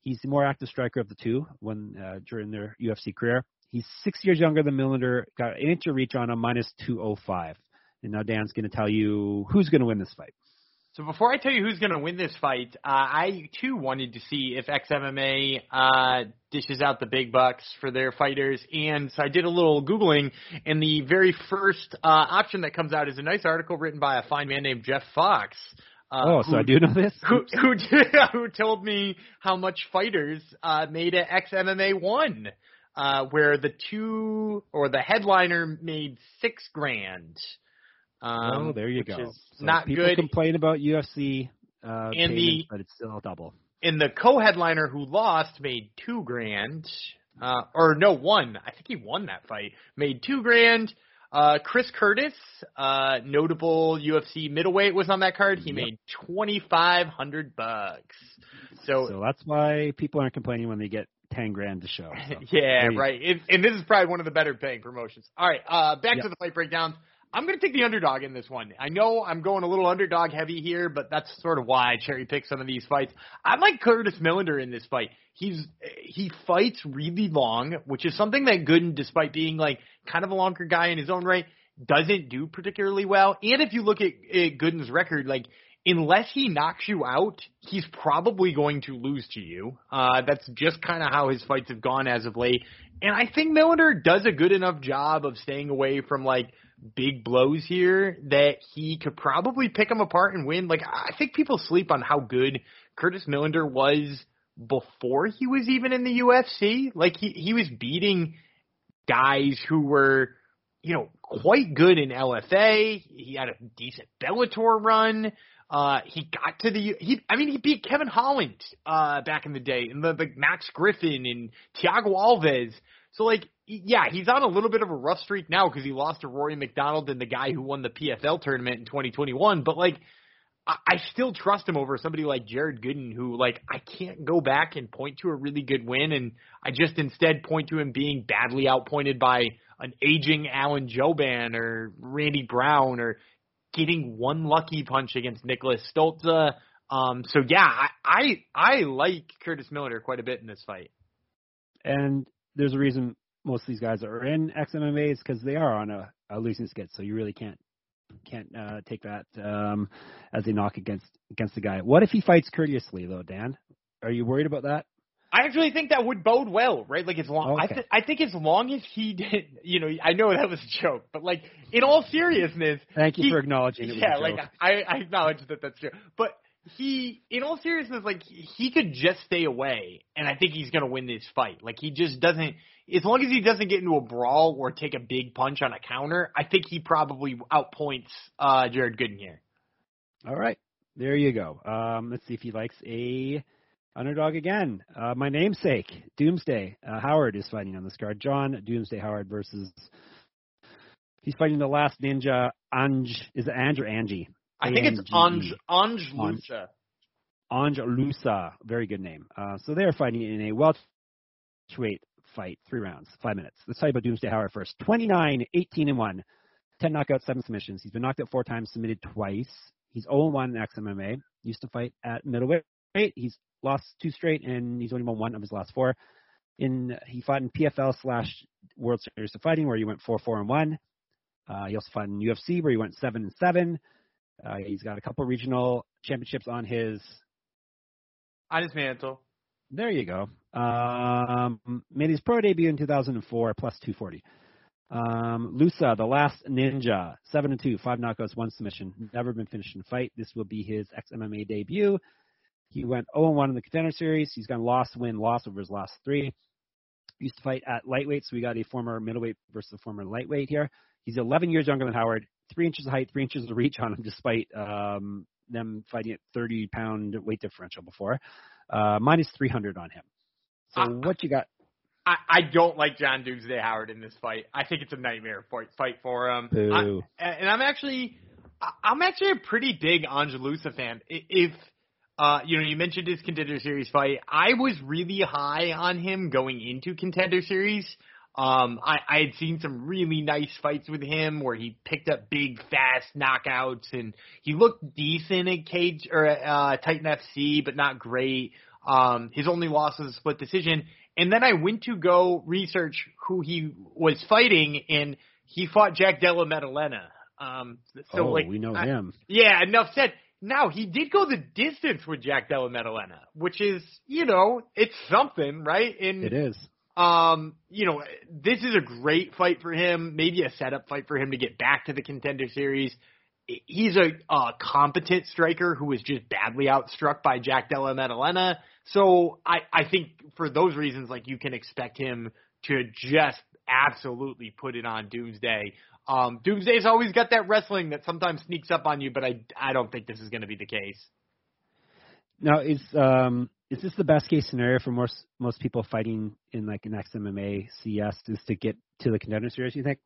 He's the more active striker of the two when uh, during their U F C career. He's six years younger than Millender, got an inch of reach on him, minus two oh five. And now Dan's going to tell you who's going to win this fight. So before I tell you who's going to win this fight, uh, I, too, wanted to see if X M M A uh, dishes out the big bucks for their fighters. And so I did a little Googling, and the very first uh, option that comes out is a nice article written by a fine man named Jeff Fox. Uh, oh, so who, I do know this? Who, who, who told me how much fighters uh, made at X M M A one, uh, where the two or the headliner made six grand. Um, oh, there you go. So not people good. Complain about U F C uh, and the, but it's still double. And the co-headliner who lost made two grand, uh, or no, won. I think he won that fight. Made two grand. Uh, Chris Curtis, uh, notable U F C middleweight, was on that card. He yep. made twenty five hundred bucks. So, so that's why people aren't complaining when they get ten grand to show. So. yeah, right. It, and this is probably one of the better paying promotions. All right, uh, back yep. to the fight breakdowns. I'm going to take the underdog in this one. I know I'm going a little underdog heavy here, but that's sort of why I cherry-pick some of these fights. I like Curtis Millender in this fight. He's He fights really long, which is something that Gooden, despite being like kind of a longer guy in his own right, doesn't do particularly well. And if you look at, at Gooden's record, like unless he knocks you out, he's probably going to lose to you. Uh, that's just kind of how his fights have gone as of late. And I think Millender does a good enough job of staying away from like big blows here that he could probably pick them apart and win. Like, I think people sleep on how good Curtis Millender was before he was even in the U F C. Like, he, he was beating guys who were, you know, quite good in L F A. He had a decent Bellator run. Uh, he got to the, he, I mean, he beat Kevin Holland, uh, back in the day, and the, the Max Griffin and Thiago Alves. So, like, yeah, he's on a little bit of a rough streak now because he lost to Rory McDonald and the guy who won the P F L tournament in twenty twenty-one. But, like, I, I still trust him over somebody like Jared Gooden, who, like, I can't go back and point to a really good win. And I just instead point to him being badly outpointed by an aging Alan Joban or Randy Brown or getting one lucky punch against Nicholas Stoltza. Um, so, yeah, I, I I like Curtis Millender quite a bit in this fight. And there's a reason most of these guys are in X M M A is because they are on a, a losing skid, so you really can't can't uh, take that um, as a knock against against the guy. What if he fights courteously, though, Dan? Are you worried about that? I actually think that would bode well, right? Like, as long, okay. I, th- I think as long as he did, you know, I know that was a joke, but like, in all seriousness, thank you he, for acknowledging it. Yeah, was a joke. like I, I acknowledge that that's true, but he, in all seriousness, like he could just stay away, and I think he's gonna win this fight. Like, he just doesn't. As long as he doesn't get into a brawl or take a big punch on a counter, I think he probably outpoints uh, Jared Gooden here. All right, there you go. Um, let's see if he likes a underdog again. Uh, my namesake, Doomsday uh, Howard, is fighting on this card. John Doomsday Howard versus he's fighting the last ninja Ange. Is it Ange or Angie? I think it's Ange Ange Lusa. Ange Lusa, very good name. Uh, so they are fighting in a welterweight fight, three rounds, five minutes. Let's tell you about Doomsday Howard first. twenty-nine, eighteen, and one. ten knockouts, seven submissions. He's been knocked out four times, submitted twice. He's oh and one in X M M A. Used to fight at middleweight. He's lost two straight, and he's only won one of his last four. In He fought in P F L slash World Series of Fighting, where he went four, four, and one. Uh, he also fought in U F C, where he went seven and seven. Uh, he's got a couple regional championships on his... On his mantle. There you go. Um, made his pro debut in two thousand four, plus two forty. Um, Lusa, the last ninja, seven and two, five knockouts, one submission. Never been finished in a fight. This will be his X M M A debut. He went oh and one in the Contender Series. He's gone loss, win, loss over his last three. Used to fight at lightweight, so we got a former middleweight versus a former lightweight here. He's eleven years younger than Howard. Three inches of height, three inches of reach on him, despite um, them fighting at thirty-pound weight differential before. Uh, minus three hundred on him. So I, what you got? I, I don't like John Doomsday Howard in this fight. I think it's a nightmare fight, fight for him. Boo. I, and I'm actually, I'm actually a pretty big Ange Lusa fan. If uh, you know, you mentioned his Contender Series fight. I was really high on him going into Contender Series. Um, I, I had seen some really nice fights with him where he picked up big, fast knockouts, and he looked decent at Cage or uh, Titan F C, but not great. Um, his only loss was a split decision. And then I went to go research who he was fighting, and he fought Jack Della Maddalena. Um, so oh, like, we know I, him. Yeah, enough said. Now, he did go the distance with Jack Della Maddalena, which is, you know, it's something, right? And, it is. Um, you know, this is a great fight for him, maybe a setup fight for him to get back to the contender series. He's a, a competent striker who was just badly outstruck by Jack Della Maddalena. So I, I think for those reasons, like, you can expect him to just absolutely put it on Doomsday. Um, Doomsday's always got that wrestling that sometimes sneaks up on you, but I, I don't think this is going to be the case. Now, is um, is this the best case scenario for most most people fighting in like an X M M A C E S, is to get to the contender series, you think?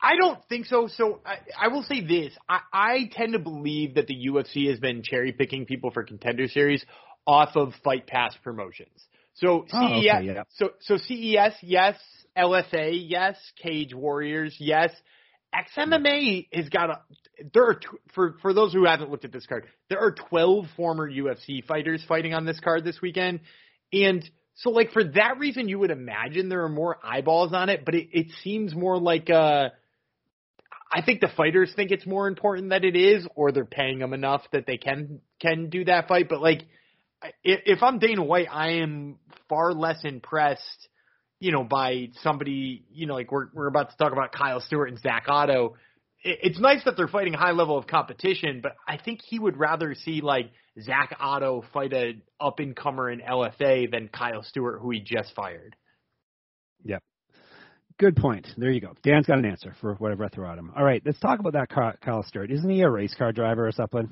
I don't think so. So I, I will say this. I, I tend to believe that the U F C has been cherry-picking people for contender series off of Fight Pass promotions. So C E S, oh, okay, yeah. so, so C E S, yes. L S A, yes. Cage Warriors, yes. X M M A has got a – there are t- – for, for those who haven't looked at this card, there are twelve former U F C fighters fighting on this card this weekend. And so, like, for that reason, you would imagine there are more eyeballs on it, but it, it seems more like a – I think the fighters think it's more important that it is, or they're paying them enough that they can can do that fight. But, like, if, if I'm Dana White, I am far less impressed – you know, by somebody, you know, like we're we're about to talk about Kyle Stewart and Zach Otto. It, it's nice that they're fighting a high level of competition, but I think he would rather see, like, Zach Otto fight an up-and-comer in L F A than Kyle Stewart, who he just fired. Yep. Good point. There you go. Dan's got an answer for whatever I throw at him. All right, let's talk about that Kyle Stewart. Isn't he a race car driver or something?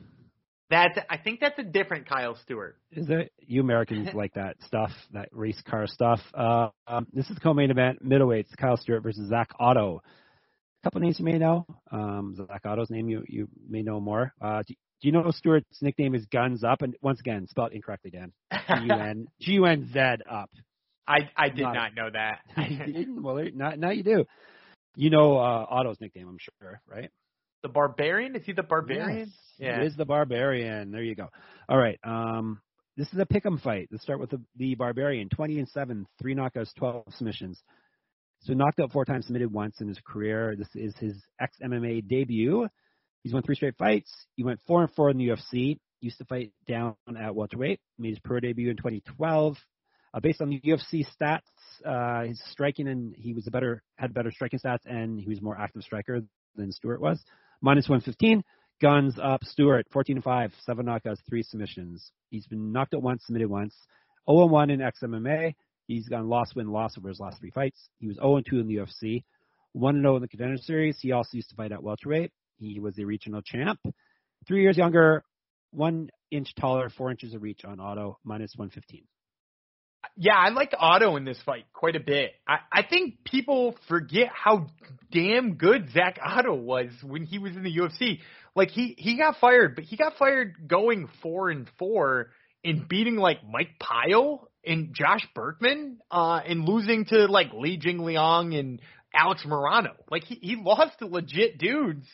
That's, I think that's a different Kyle Stewart. Is it? You Americans like that stuff, that race car stuff. Uh, um, this is co-main event, middleweights, Kyle Stewart versus Zach Otto. A couple names you may know. Um, Zach Otto's name you, you may know more. Uh, do, do you know Stewart's nickname is Guns Up? And once again, spelled incorrectly, Dan. G U N, G U N Z Up. I, I did not, not know that. You didn't? Well, not, now you do. You know uh, Otto's nickname, I'm sure, right? The Barbarian? Is he the Barbarian? Yes, yeah. It is the Barbarian. There you go. All right. Um, this is a pick'em fight. Let's start with the, the Barbarian. twenty and seven, three knockouts, twelve submissions. So knocked out four times, submitted once in his career. This is his X M M A debut. He's won three straight fights. He went four and four in the U F C. Used to fight down at welterweight. Made his pro debut in twenty twelve. Uh, based on the U F C stats, uh, his striking and he was a better had better striking stats, and he was a more active striker than Stewart was. Minus one fifteen, Guns Up Stewart, fourteen and five, seven knockouts, three submissions. He's been knocked out once, submitted once. oh and one in X M M A. He's gone loss, win, loss over his last three fights. He was oh and two in the U F C, one and oh in the contender series. He also used to fight at welterweight. He was the regional champ. Three years younger, one inch taller, four inches of reach on Otto, minus one fifteen. Yeah, I liked Otto in this fight quite a bit. I, I think people forget how damn good Zach Otto was when he was in the U F C. Like, he, he got fired, but he got fired going four and four and beating, like, Mike Pyle and Josh Berkman uh, and losing to, like, Li Jingliang and Alex Morano. Like, he, he lost to legit dudes,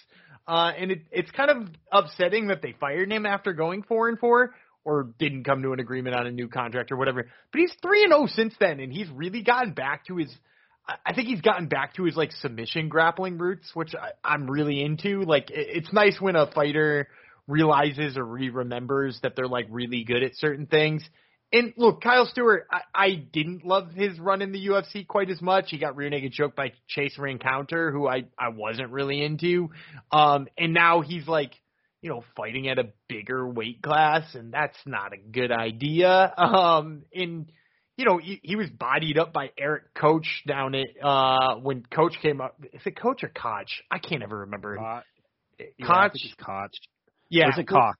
uh, and it, it's kind of upsetting that they fired him after going four and four. Or didn't come to an agreement on a new contract or whatever. But he's three and oh since then, and he's really gotten back to his – I think he's gotten back to his, like, submission grappling roots, which I, I'm really into. Like, it, it's nice when a fighter realizes or re-remembers that they're, like, really good at certain things. And, look, Kyle Stewart, I, I didn't love his run in the U F C quite as much. He got rear-naked choked by Chase Rancounter, who I, I wasn't really into. Um, and now he's, like, you know, fighting at a bigger weight class, and that's not a good idea. Um, and, you know, he, he was bodied up by Eric Coach down at uh, – when Coach came up. Is it Coach or Koch? I can't ever remember. Uh, yeah, Koch? I think it's Koch. Yeah. Or is it Koch?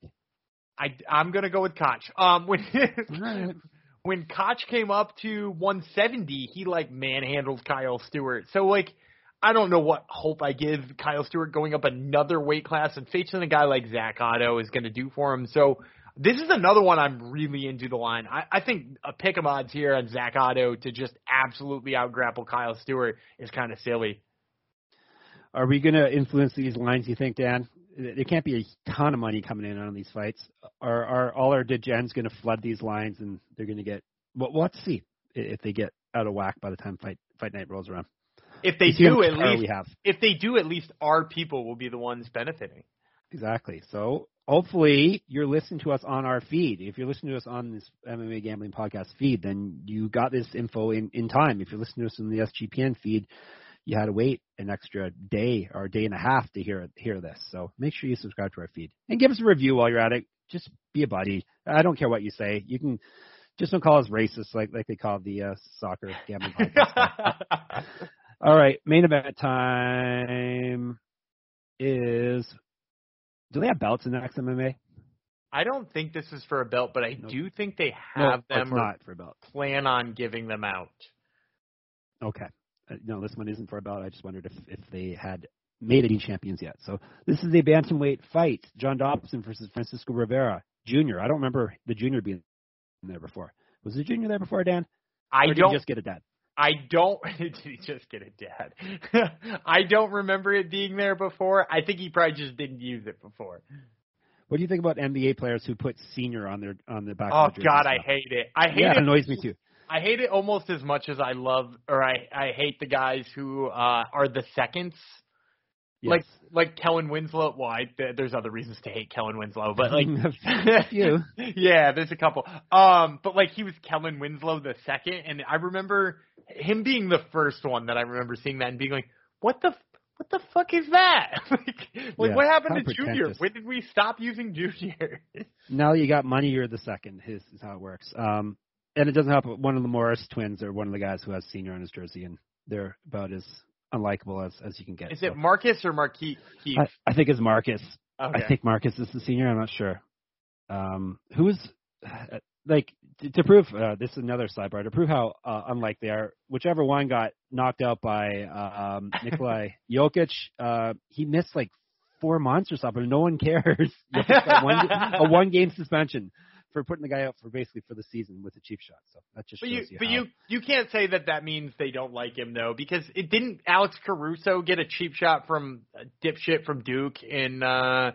I, I'm going to go with Koch. Um, when when Koch came up to one seventy, he, like, manhandled Kyle Stewart. So, like – I don't know what hope I give Kyle Stewart going up another weight class and facing a guy like Zach Otto is going to do for him. So this is another one I'm really into the line. I, I think a pick 'em odds here on Zach Otto to just absolutely outgrapple Kyle Stewart is kind of silly. Are we going to influence these lines, you think, Dan? There can't be a ton of money coming in on these fights. Are, are all our degens going to flood these lines and they're going to get well, – well, let's see if they get out of whack by the time fight fight night rolls around. If they do, at least if they do, at least our people will be the ones benefiting. Exactly. So hopefully you're listening to us on our feed. If you're listening to us on this M M A Gambling Podcast feed, then you got this info in, in time. If you're listening to us in the S G P N feed, you had to wait an extra day or a day and a half to hear hear this. So make sure you subscribe to our feed and give us a review while you're at it. Just be a buddy. I don't care what you say. You can just don't call us racist like like they call the uh, soccer gambling podcast. All right, main event time is. Do they have belts in the X M M A? I don't think this is for a belt, but I nope. do think they have no, them. It's not for a belt. Plan on giving them out. Okay. No, this one isn't for a belt. I just wondered if, if they had made any champions yet. So this is a bantamweight fight. John Dodson versus Francisco Rivera, Junior I don't remember the Junior being there before. Was the Junior there before, Dan? I or did don't he just get a dad. I don't. Did he just get a dad? I don't remember it being there before. I think he probably just didn't use it before. What do you think about N B A players who put senior on their on the back? Oh of their God, I hate it. I hate yeah, it. It annoys me too. I hate it almost as much as I love, or I, I hate the guys who uh, are the seconds, yes. like like Kellen Winslow. Well, I, there's other reasons to hate Kellen Winslow, but like you, yeah, there's a couple. Um, but like he was Kellen Winslow the second, and I remember him being the first one that I remember seeing that and being like, what the, what the fuck is that? like, like yeah, what happened to Junior? When did we stop using Junior? Now you got money. You're the second. Is, is how it works. Um. And it doesn't help. One of the Morris twins are one of the guys who has senior on his jersey, and they're about as unlikable as, as you can get. Is so. It Marcus or Marquise? I, I think it's Marcus. Okay. I think Marcus is the senior. I'm not sure. Um, who is like to, to prove uh, this is another sidebar to prove how uh, unlike they are. Whichever one got knocked out by uh, um, Nikolai Jokic, uh, he missed like four months or something. No one cares. got one, a one-game suspension. For putting the guy out for basically for the season with a cheap shot, so that just. But shows you, you but how. you, you can't say that that means they don't like him though, because it didn't. Alex Caruso get a cheap shot from a dipshit from Duke in. Uh,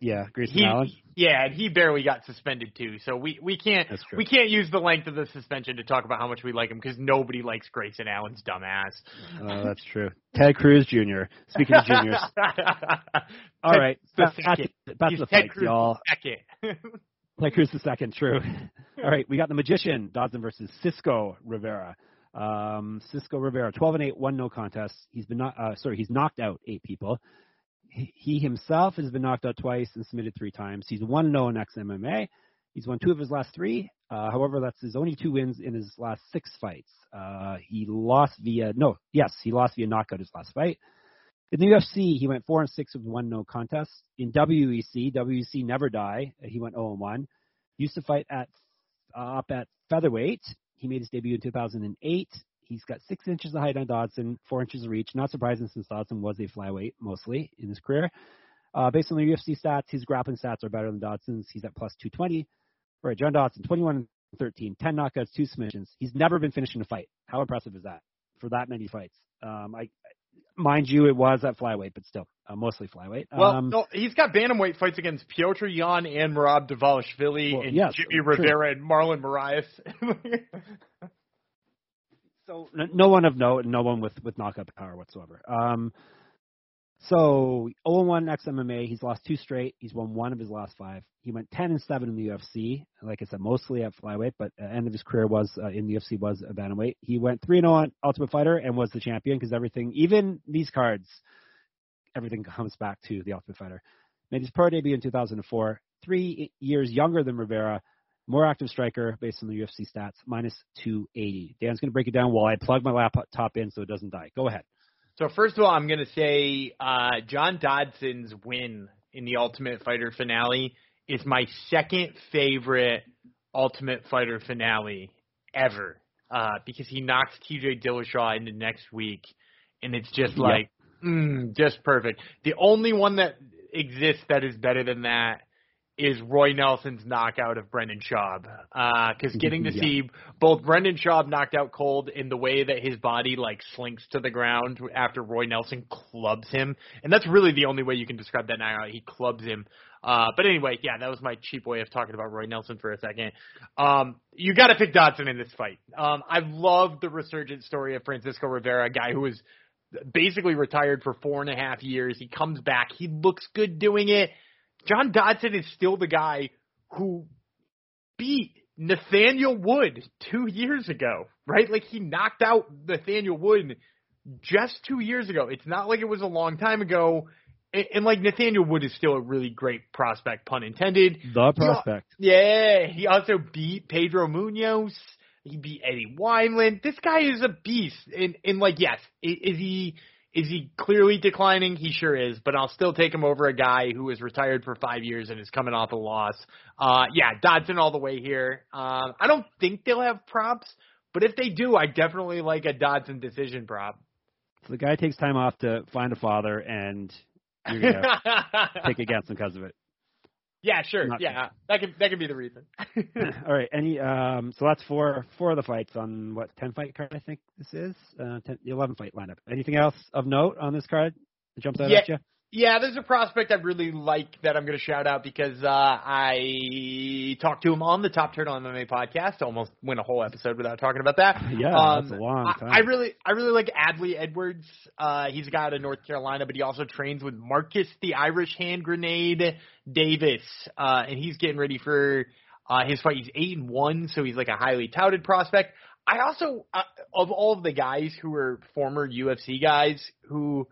yeah, Grayson Allen. Yeah, and he barely got suspended too. So we we can't we can't use the length of the suspension to talk about how much we like him because nobody likes Grayson Allen's dumbass. Oh, that's true. Ted Cruz Junior Speaking of juniors. All right, that's the fight, y'all. Like who's the second? True. All right, we got the magician Dodson versus Cisco Rivera. Um, Cisco Rivera, twelve and eight, one no contest. He's been not, uh, sorry, he's knocked out eight people. He, he himself has been knocked out twice and submitted three times. He's one no in X M M A. He's won two of his last three. Uh, however, that's his only two wins in his last six fights. Uh, he lost via no, yes, he lost via knockout his last fight. In the U F C, he went four and six with one no contest. In W E C, W E C never die. He went zero and one. Used to fight at uh, up at featherweight. He made his debut in two thousand eight. He's got six inches of height on Dodson, four inches of reach. Not surprising since Dodson was a flyweight mostly in his career. Uh, based on the U F C stats, his grappling stats are better than Dodson's. He's at plus two twenty. All right, John Dodson, twenty-one and thirteen, ten knockouts, two submissions. He's never been finishing a fight. How impressive is that for that many fights? Um, I. Mind you, it was at flyweight, but still, uh, mostly flyweight. Well, um, no, he's got bantamweight fights against Piotr Jan and Merab Dvalishvili well, and yes, Jimmy Rivera true. And Marlon Moraes. So no, no one of note and no one with, with knockout power whatsoever. Um, so oh and one X M M A, he's lost two straight. He's won one of his last five. He went ten and seven in the U F C. Like I said, mostly at flyweight, but the end of his career was uh, in the U F C was a bantamweight. He went three and oh on Ultimate Fighter and was the champion because everything, even these cards, everything comes back to the Ultimate Fighter. Made his pro debut in two thousand four, three years younger than Rivera, more active striker based on the U F C stats, minus two eighty. Dan's going to break it down while I plug my laptop in so it doesn't die. Go ahead. So first of all, I'm going to say uh, John Dodson's win in the Ultimate Fighter finale is my second favorite Ultimate Fighter finale ever uh, because he knocks T J Dillashaw into next week, and it's just like yep. mm, just perfect. The only one that exists that is better than that is Roy Nelson's knockout of Brendan Schaub because uh, getting to yeah. see both Brendan Schaub knocked out cold in the way that his body like slinks to the ground after Roy Nelson clubs him, and that's really the only way you can describe that knockout. He clubs him. Uh, but anyway, yeah, that was my cheap way of talking about Roy Nelson for a second. Um, you got to pick Dodson in this fight. Um, I love the resurgent story of Francisco Rivera, a guy who was basically retired for four and a half years. He comes back. He looks good doing it. John Dodson is still the guy who beat Nathaniel Wood two years ago, right? Like, he knocked out Nathaniel Wood just two years ago. It's not like it was a long time ago. And, and like, Nathaniel Wood is still a really great prospect, pun intended. The prospect. He, yeah, he also beat Pedro Munoz. He beat Eddie Wineland. This guy is a beast. And, and like, yes, is he is he clearly declining? He sure is. But I'll still take him over a guy who is retired for five years and is coming off a loss. Uh, yeah, Dodson all the way here. Um, I don't think they'll have props, but if they do, I definitely like a Dodson decision prop. So the guy takes time off to find a father, and you're going to take against him because of it. Yeah, sure. Not yeah, that could that could be the reason. All right. Any um, so that's four four of the fights on what ten fight card I think this is uh, ten, the eleven fight lineup. Anything else of note on this card that jumps out yeah, at you? Yeah, there's a prospect I really like that I'm going to shout out because uh, I talked to him on the Top Turtle M M A podcast. Almost went a whole episode without talking about that. Yeah, um, that's a long time. I, I really I really like Adley Edwards. Uh, he's a guy out of North Carolina, but he also trains with Marcus the Irish Hand Grenade Davis, uh, and he's getting ready for uh, his fight. He's eight and one, so he's like a highly touted prospect. I also, uh, of all of the guys who are former U F C guys who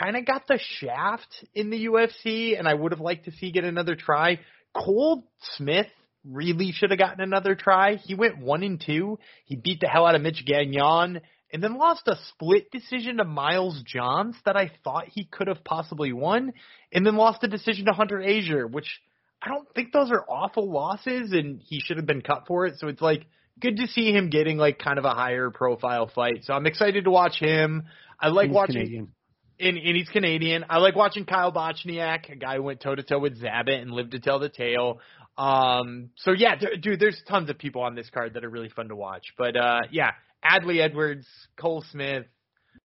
kind of got the shaft in the U F C, and I would have liked to see get another try, Cole Smith really should have gotten another try. He went one and two. He beat the hell out of Mitch Gagnon, and then lost a split decision to Miles Johns that I thought he could have possibly won, and then lost a decision to Hunter Azure, which I don't think those are awful losses, and he should have been cut for it. So it's like good to see him getting like kind of a higher profile fight. So I'm excited to watch him. I like He's watching Canadian. And, and he's Canadian. I like watching Kyle Bochniak, a guy who went toe-to-toe with Zabit and lived to tell the tale. Um, so, yeah, d- dude, there's tons of people on this card that are really fun to watch. But, uh, yeah, Adley Edwards, Cole Smith,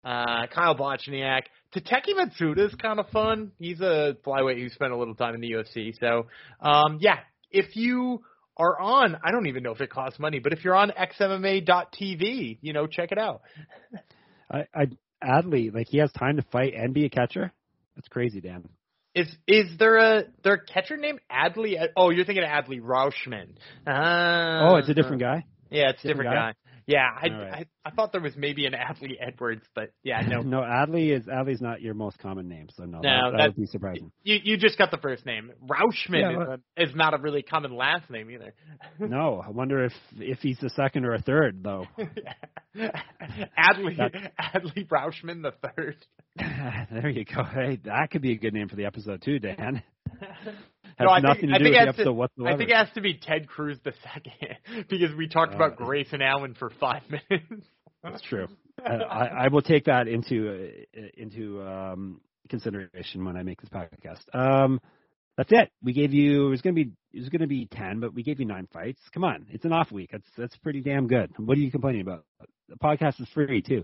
uh, Kyle Bochniak. Tateki Matsuda's kind of fun. He's a flyweight who spent a little time in the U F C. So, um, yeah, if you are on, I don't even know if it costs money, but if you're on X M M A dot T V, you know, check it out. I, I – Adley, like, he has time to fight and be a catcher. That's crazy, Dan. Is is there a there a catcher named Adley? Oh, you're thinking of Adley Rauschman. Uh, oh, it's a different guy. Yeah, it's a different, different guy. guy. Yeah, I, right. I I thought there was maybe an Adley Edwards, but yeah, no. no, Adley is Adley's not your most common name, so no, no that, that, that would be surprising. You you just got the first name. Rauschman yeah, well, is, a, is not a really common last name either. No, I wonder if, if he's the second or a third though. Adley Adley Rauschman the third. There you go. Hey, that could be a good name for the episode too, Dan. Has no, I nothing think, to do with the episode to, whatsoever. I think it has to be Ted Cruz the second because we talked uh, about Grace and Allen for five minutes. That's true. I, I will take that into uh, into um, consideration when I make this podcast. Um, that's it. We gave you it was going to be it was going to be ten, but we gave you nine fights. Come on, it's an off week. That's that's pretty damn good. What are you complaining about? The podcast is free too.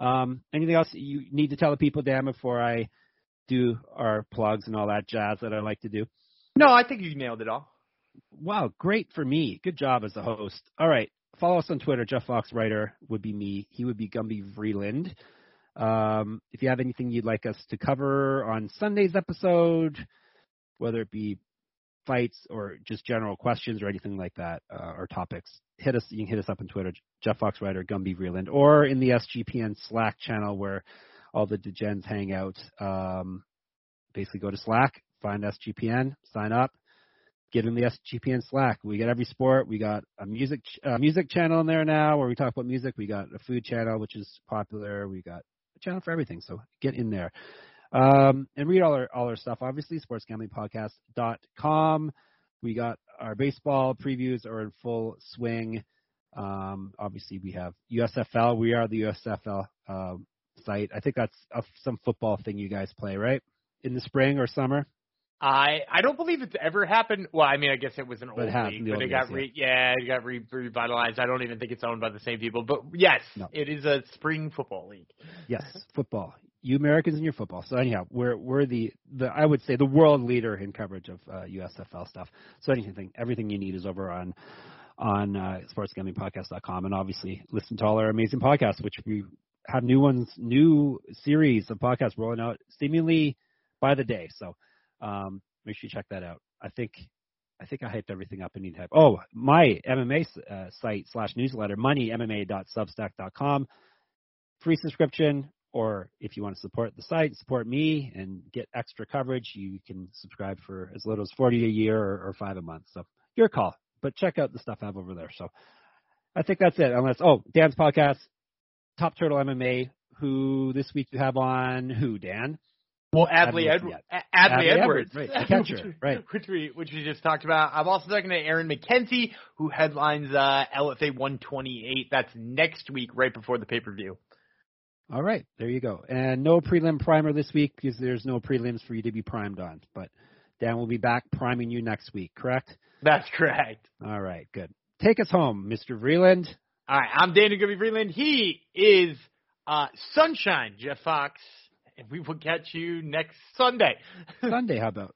Um, anything else you need to tell the people, Dan, before I do our plugs and all that jazz that I like to do? No, I think you nailed it all. Wow, great for me. Good job as the host. All right, follow us on Twitter. Jeff Fox Writer would be me. He would be Gumby Vreeland. Um, if you have anything you'd like us to cover on Sunday's episode, whether it be fights or just general questions or anything like that, uh, or topics, hit us. You can hit us up on Twitter, Jeff Fox Writer, Gumby Vreeland, or in the S G P N Slack channel where all the degens hang out. Um, basically go to Slack, find S G P N, sign up, get in the S G P N Slack. We got every sport. We got a music uh, music channel in there now where we talk about music. We got a food channel, which is popular. We got a channel for everything. So get in there um, and read all our, all our stuff. Obviously, sports gambling podcast dot com. We got our baseball previews are in full swing. Um, obviously, we have U S F L. We are the U S F L uh, site. I think that's a, some football thing you guys play, right? In the spring or summer? I I don't believe it's ever happened. Well, I mean, I guess it was an old league, but it got re, yeah, it got re, revitalized. I don't even think it's owned by the same people, but yes, no. It is a spring football league. Yes, football. You Americans and your football. So anyhow, we're we're the, the I would say the world leader in coverage of uh, U S F L stuff. So anything, everything you need is over on on uh, sports gambling podcast dot com, and obviously listen to all our amazing podcasts, which we have new ones, new series of podcasts rolling out seemingly by the day. So um, Make sure you check that out. I think I think I hyped everything up I need to hype. Oh, my M M A uh, site slash newsletter, money m m a dot substack dot com. Free subscription, or if you want to support the site, support me and get extra coverage, you can subscribe for as little as forty a year or, or five a month. So your call, but check out the stuff I have over there. So I think that's it. Unless, oh, Dan's podcast, Top Turtle M M A, who this week you have on who, Dan? Well, Adley, Adley, Edward, Ad- Adley, Adley Edwards, Edwards right. catcher, right. which, we, which we just talked about. I'm also talking to Aaron McKenzie, who headlines uh, L F A one twenty-eight. That's next week, right before the pay-per-view. All right, there you go. And no prelim primer this week because there's no prelims for you to be primed on. But Dan will be back priming you next week, correct? That's correct. All right, good. Take us home, Mister Vreeland. All right, I'm Dana Gooby Vreeland. He is uh, Sunshine Jeff Fox. And we will catch you next Sunday. Sunday, how about?